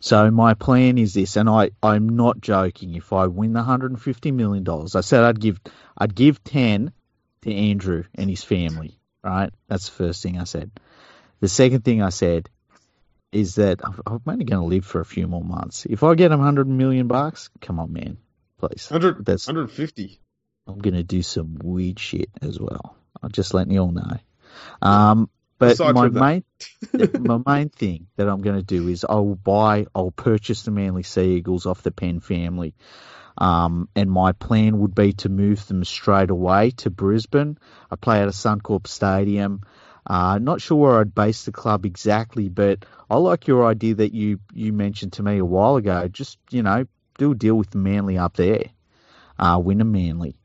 So my plan is this, and I'm not joking. If I win the $150 million, I said I'd give 10 to Andrew and his family. Right? That's the first thing I said. The second thing I said is that I'm only going to live for a few more months. If I get him $100 million, come on, man, please. 150. I'm going to do some weird shit as well. I'm just letting you all know. But my main thing that I'm going to do is I'll purchase the Manly Sea Eagles off the Penn family. And my plan would be to move them straight away to Brisbane. I play at a Suncorp Stadium. Not sure where I'd base the club exactly, but I like your idea that you mentioned to me a while ago. Just, do a deal with Manly up there, win a Manly,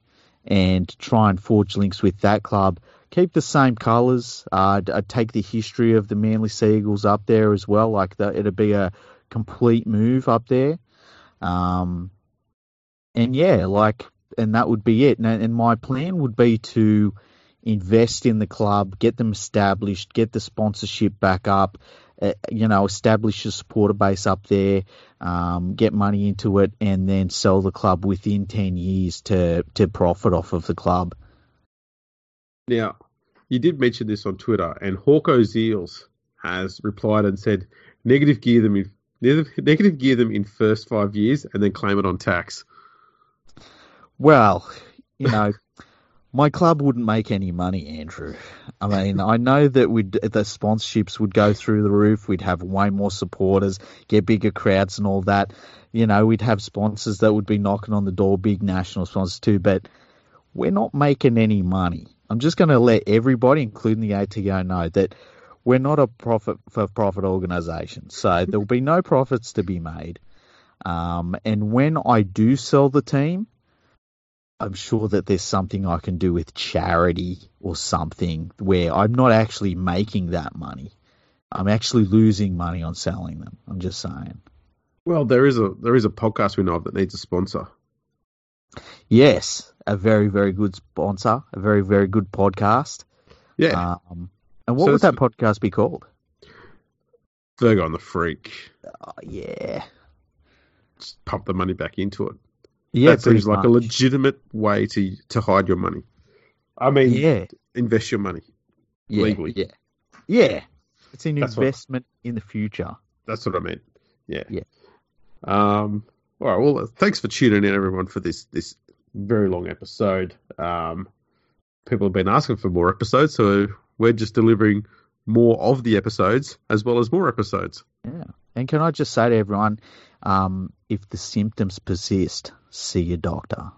and try and forge links with that club. Keep the same colours. I'd take the history of the Manly Sea Eagles up there as well. Like that, it'd be a complete move up there. And that would be it. And my plan would be to invest in the club, get them established, get the sponsorship back up, establish a supporter base up there, get money into it, and then sell the club within 10 years to profit off of the club. Now, you did mention this on Twitter, and Hawko's Eels has replied and said, negative gear them in first 5 years and then claim it on tax. Well, my club wouldn't make any money, Andrew. I mean, I know that the sponsorships would go through the roof. We'd have way more supporters, get bigger crowds and all that. We'd have sponsors that would be knocking on the door, big national sponsors too, but we're not making any money. I'm just going to let everybody, including the ATO, know that we're not a for-profit organisation. So there will be no profits to be made. And when I do sell the team, I'm sure that there's something I can do with charity or something where I'm not actually making that money. I'm actually losing money on selling them. I'm just saying. Well, there is a podcast we know of that needs a sponsor. Yes, a very, very good sponsor, a very, very good podcast. Yeah. And what would that podcast be called? Virgo and the Freak. Oh, yeah. Just pump the money back into it. Yeah, that seems like a legitimate way to hide your money. I mean, invest your money legally. Yeah, yeah. It's an investment in the future. That's what I mean. Yeah. All right. Well, thanks for tuning in, everyone, for this very long episode. People have been asking for more episodes, so we're just delivering more of the episodes as well as more episodes. Yeah. And can I just say to everyone, if the symptoms persist, see your doctor.